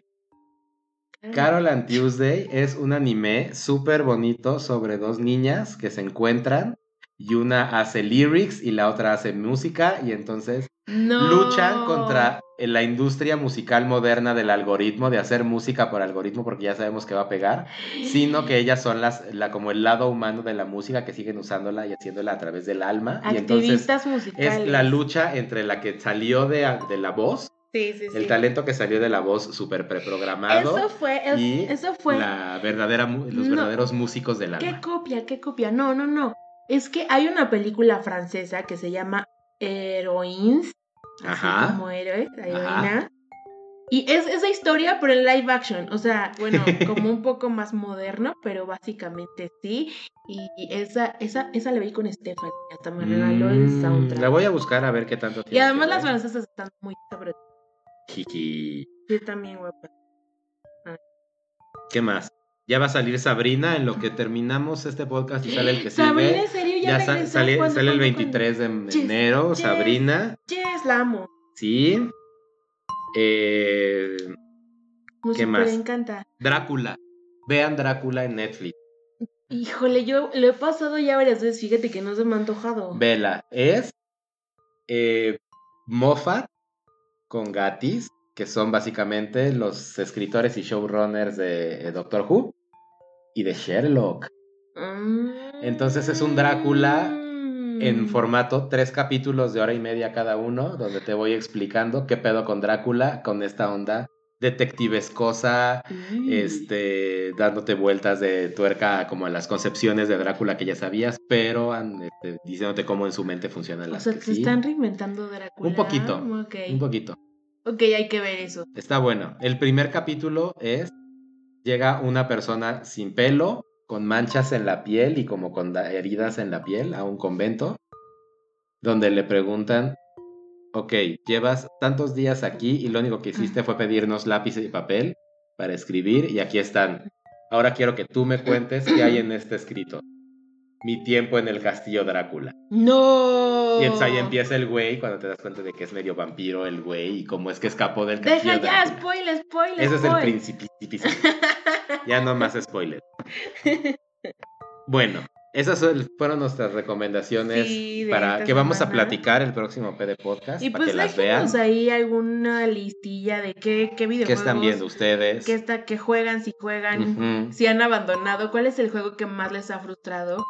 Carol and Tuesday es un anime súper bonito sobre 2 niñas que se encuentran y una hace lyrics y la otra hace música y entonces luchan contra la industria musical moderna del algoritmo, de hacer música por algoritmo porque ya sabemos que va a pegar, sino que ellas son como el lado humano de la música que siguen usándola y haciéndola a través del alma. Activistas y entonces musicales. Es la lucha entre la que salió de la voz. Sí, sí, sí. El talento que salió de la voz súper preprogramado. Eso fue los verdaderos músicos del alma. ¿Qué copia? No. Es que hay una película francesa que se llama Heroines, así como héroes, la heroína. Ajá. Y es esa historia, pero en live action. O sea, bueno, como un poco más moderno, pero básicamente sí. Y esa la vi con Stephanie. Hasta me regaló el soundtrack. La voy a buscar a ver qué tanto tiene. Y además las francesas están muy sabrosas. Jiji. Yo también, guapa. Ah. ¿Qué más? Ya va a salir Sabrina en lo que terminamos este podcast y sale el que sigue. Sabrina, ¿en serio? Ya regresó, sale el 23 de enero, yes, Sabrina. Yes, la amo. Sí. ¿Qué más? Me encanta. Drácula. Vean Drácula en Netflix. Híjole, yo lo he pasado ya varias veces, fíjate que no se me ha antojado. Vela, es Moffat con Gatis, que son básicamente los escritores y showrunners de Doctor Who y de Sherlock. Entonces es un Drácula en formato 3 capítulos de 1.5 horas cada uno, donde te voy explicando qué pedo con Drácula, con esta onda detectivescosa, dándote vueltas de tuerca como a las concepciones de Drácula que ya sabías, pero diciéndote cómo en su mente funcionan las cosas. O sea, se están reinventando Drácula. Un poquito. Ok, hay que ver eso. Está bueno. El primer capítulo llega una persona sin pelo, con manchas en la piel y como con heridas en la piel a un convento, donde le preguntan, ok, llevas tantos días aquí y lo único que hiciste fue pedirnos lápiz y papel, para escribir y aquí están. Ahora quiero que tú me cuentes qué hay en este escrito. Mi tiempo en el castillo Drácula. ¡No! Y entonces ahí empieza el güey, cuando te das cuenta de que es medio vampiro el güey, y cómo es que escapó del castillo Drácula. ¡Deja ya! ¡Spoiler, spoiler! Ese es el principito. Ya no más spoilers. Bueno, esas fueron nuestras recomendaciones para que vamos a platicar el próximo PD Podcast. Y para pues que las vean. Ahí alguna listilla de qué videojuegos. ¿Qué están viendo ustedes? ¿Qué juegan, si juegan, si han abandonado? ¿Cuál es el juego que más les ha frustrado?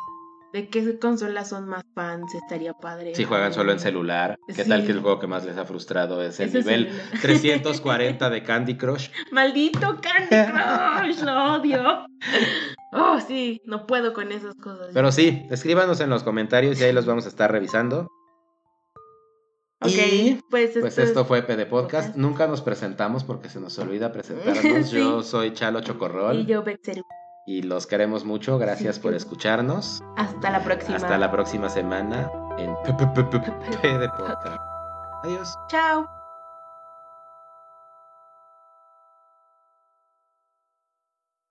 ¿De qué consolas son más fans? Estaría padre. Si juegan solo en celular. ¿Qué tal que el juego que más les ha frustrado es el nivel 340 de Candy Crush? ¡Maldito Candy Crush! ¡Lo odio! ¡Oh, sí! No puedo con esas cosas. Pero sí, escríbanos en los comentarios y ahí los vamos a estar revisando. Ok, y pues esto fue PD Podcast. Okay. Nunca nos presentamos porque se nos olvida presentarnos. Sí. Yo soy Chalo Chocorrol. Y yo, Bexeru. Y los queremos mucho, gracias por escucharnos. Hasta la próxima. Hasta la próxima semana en PD Podcast. Adiós. Chao.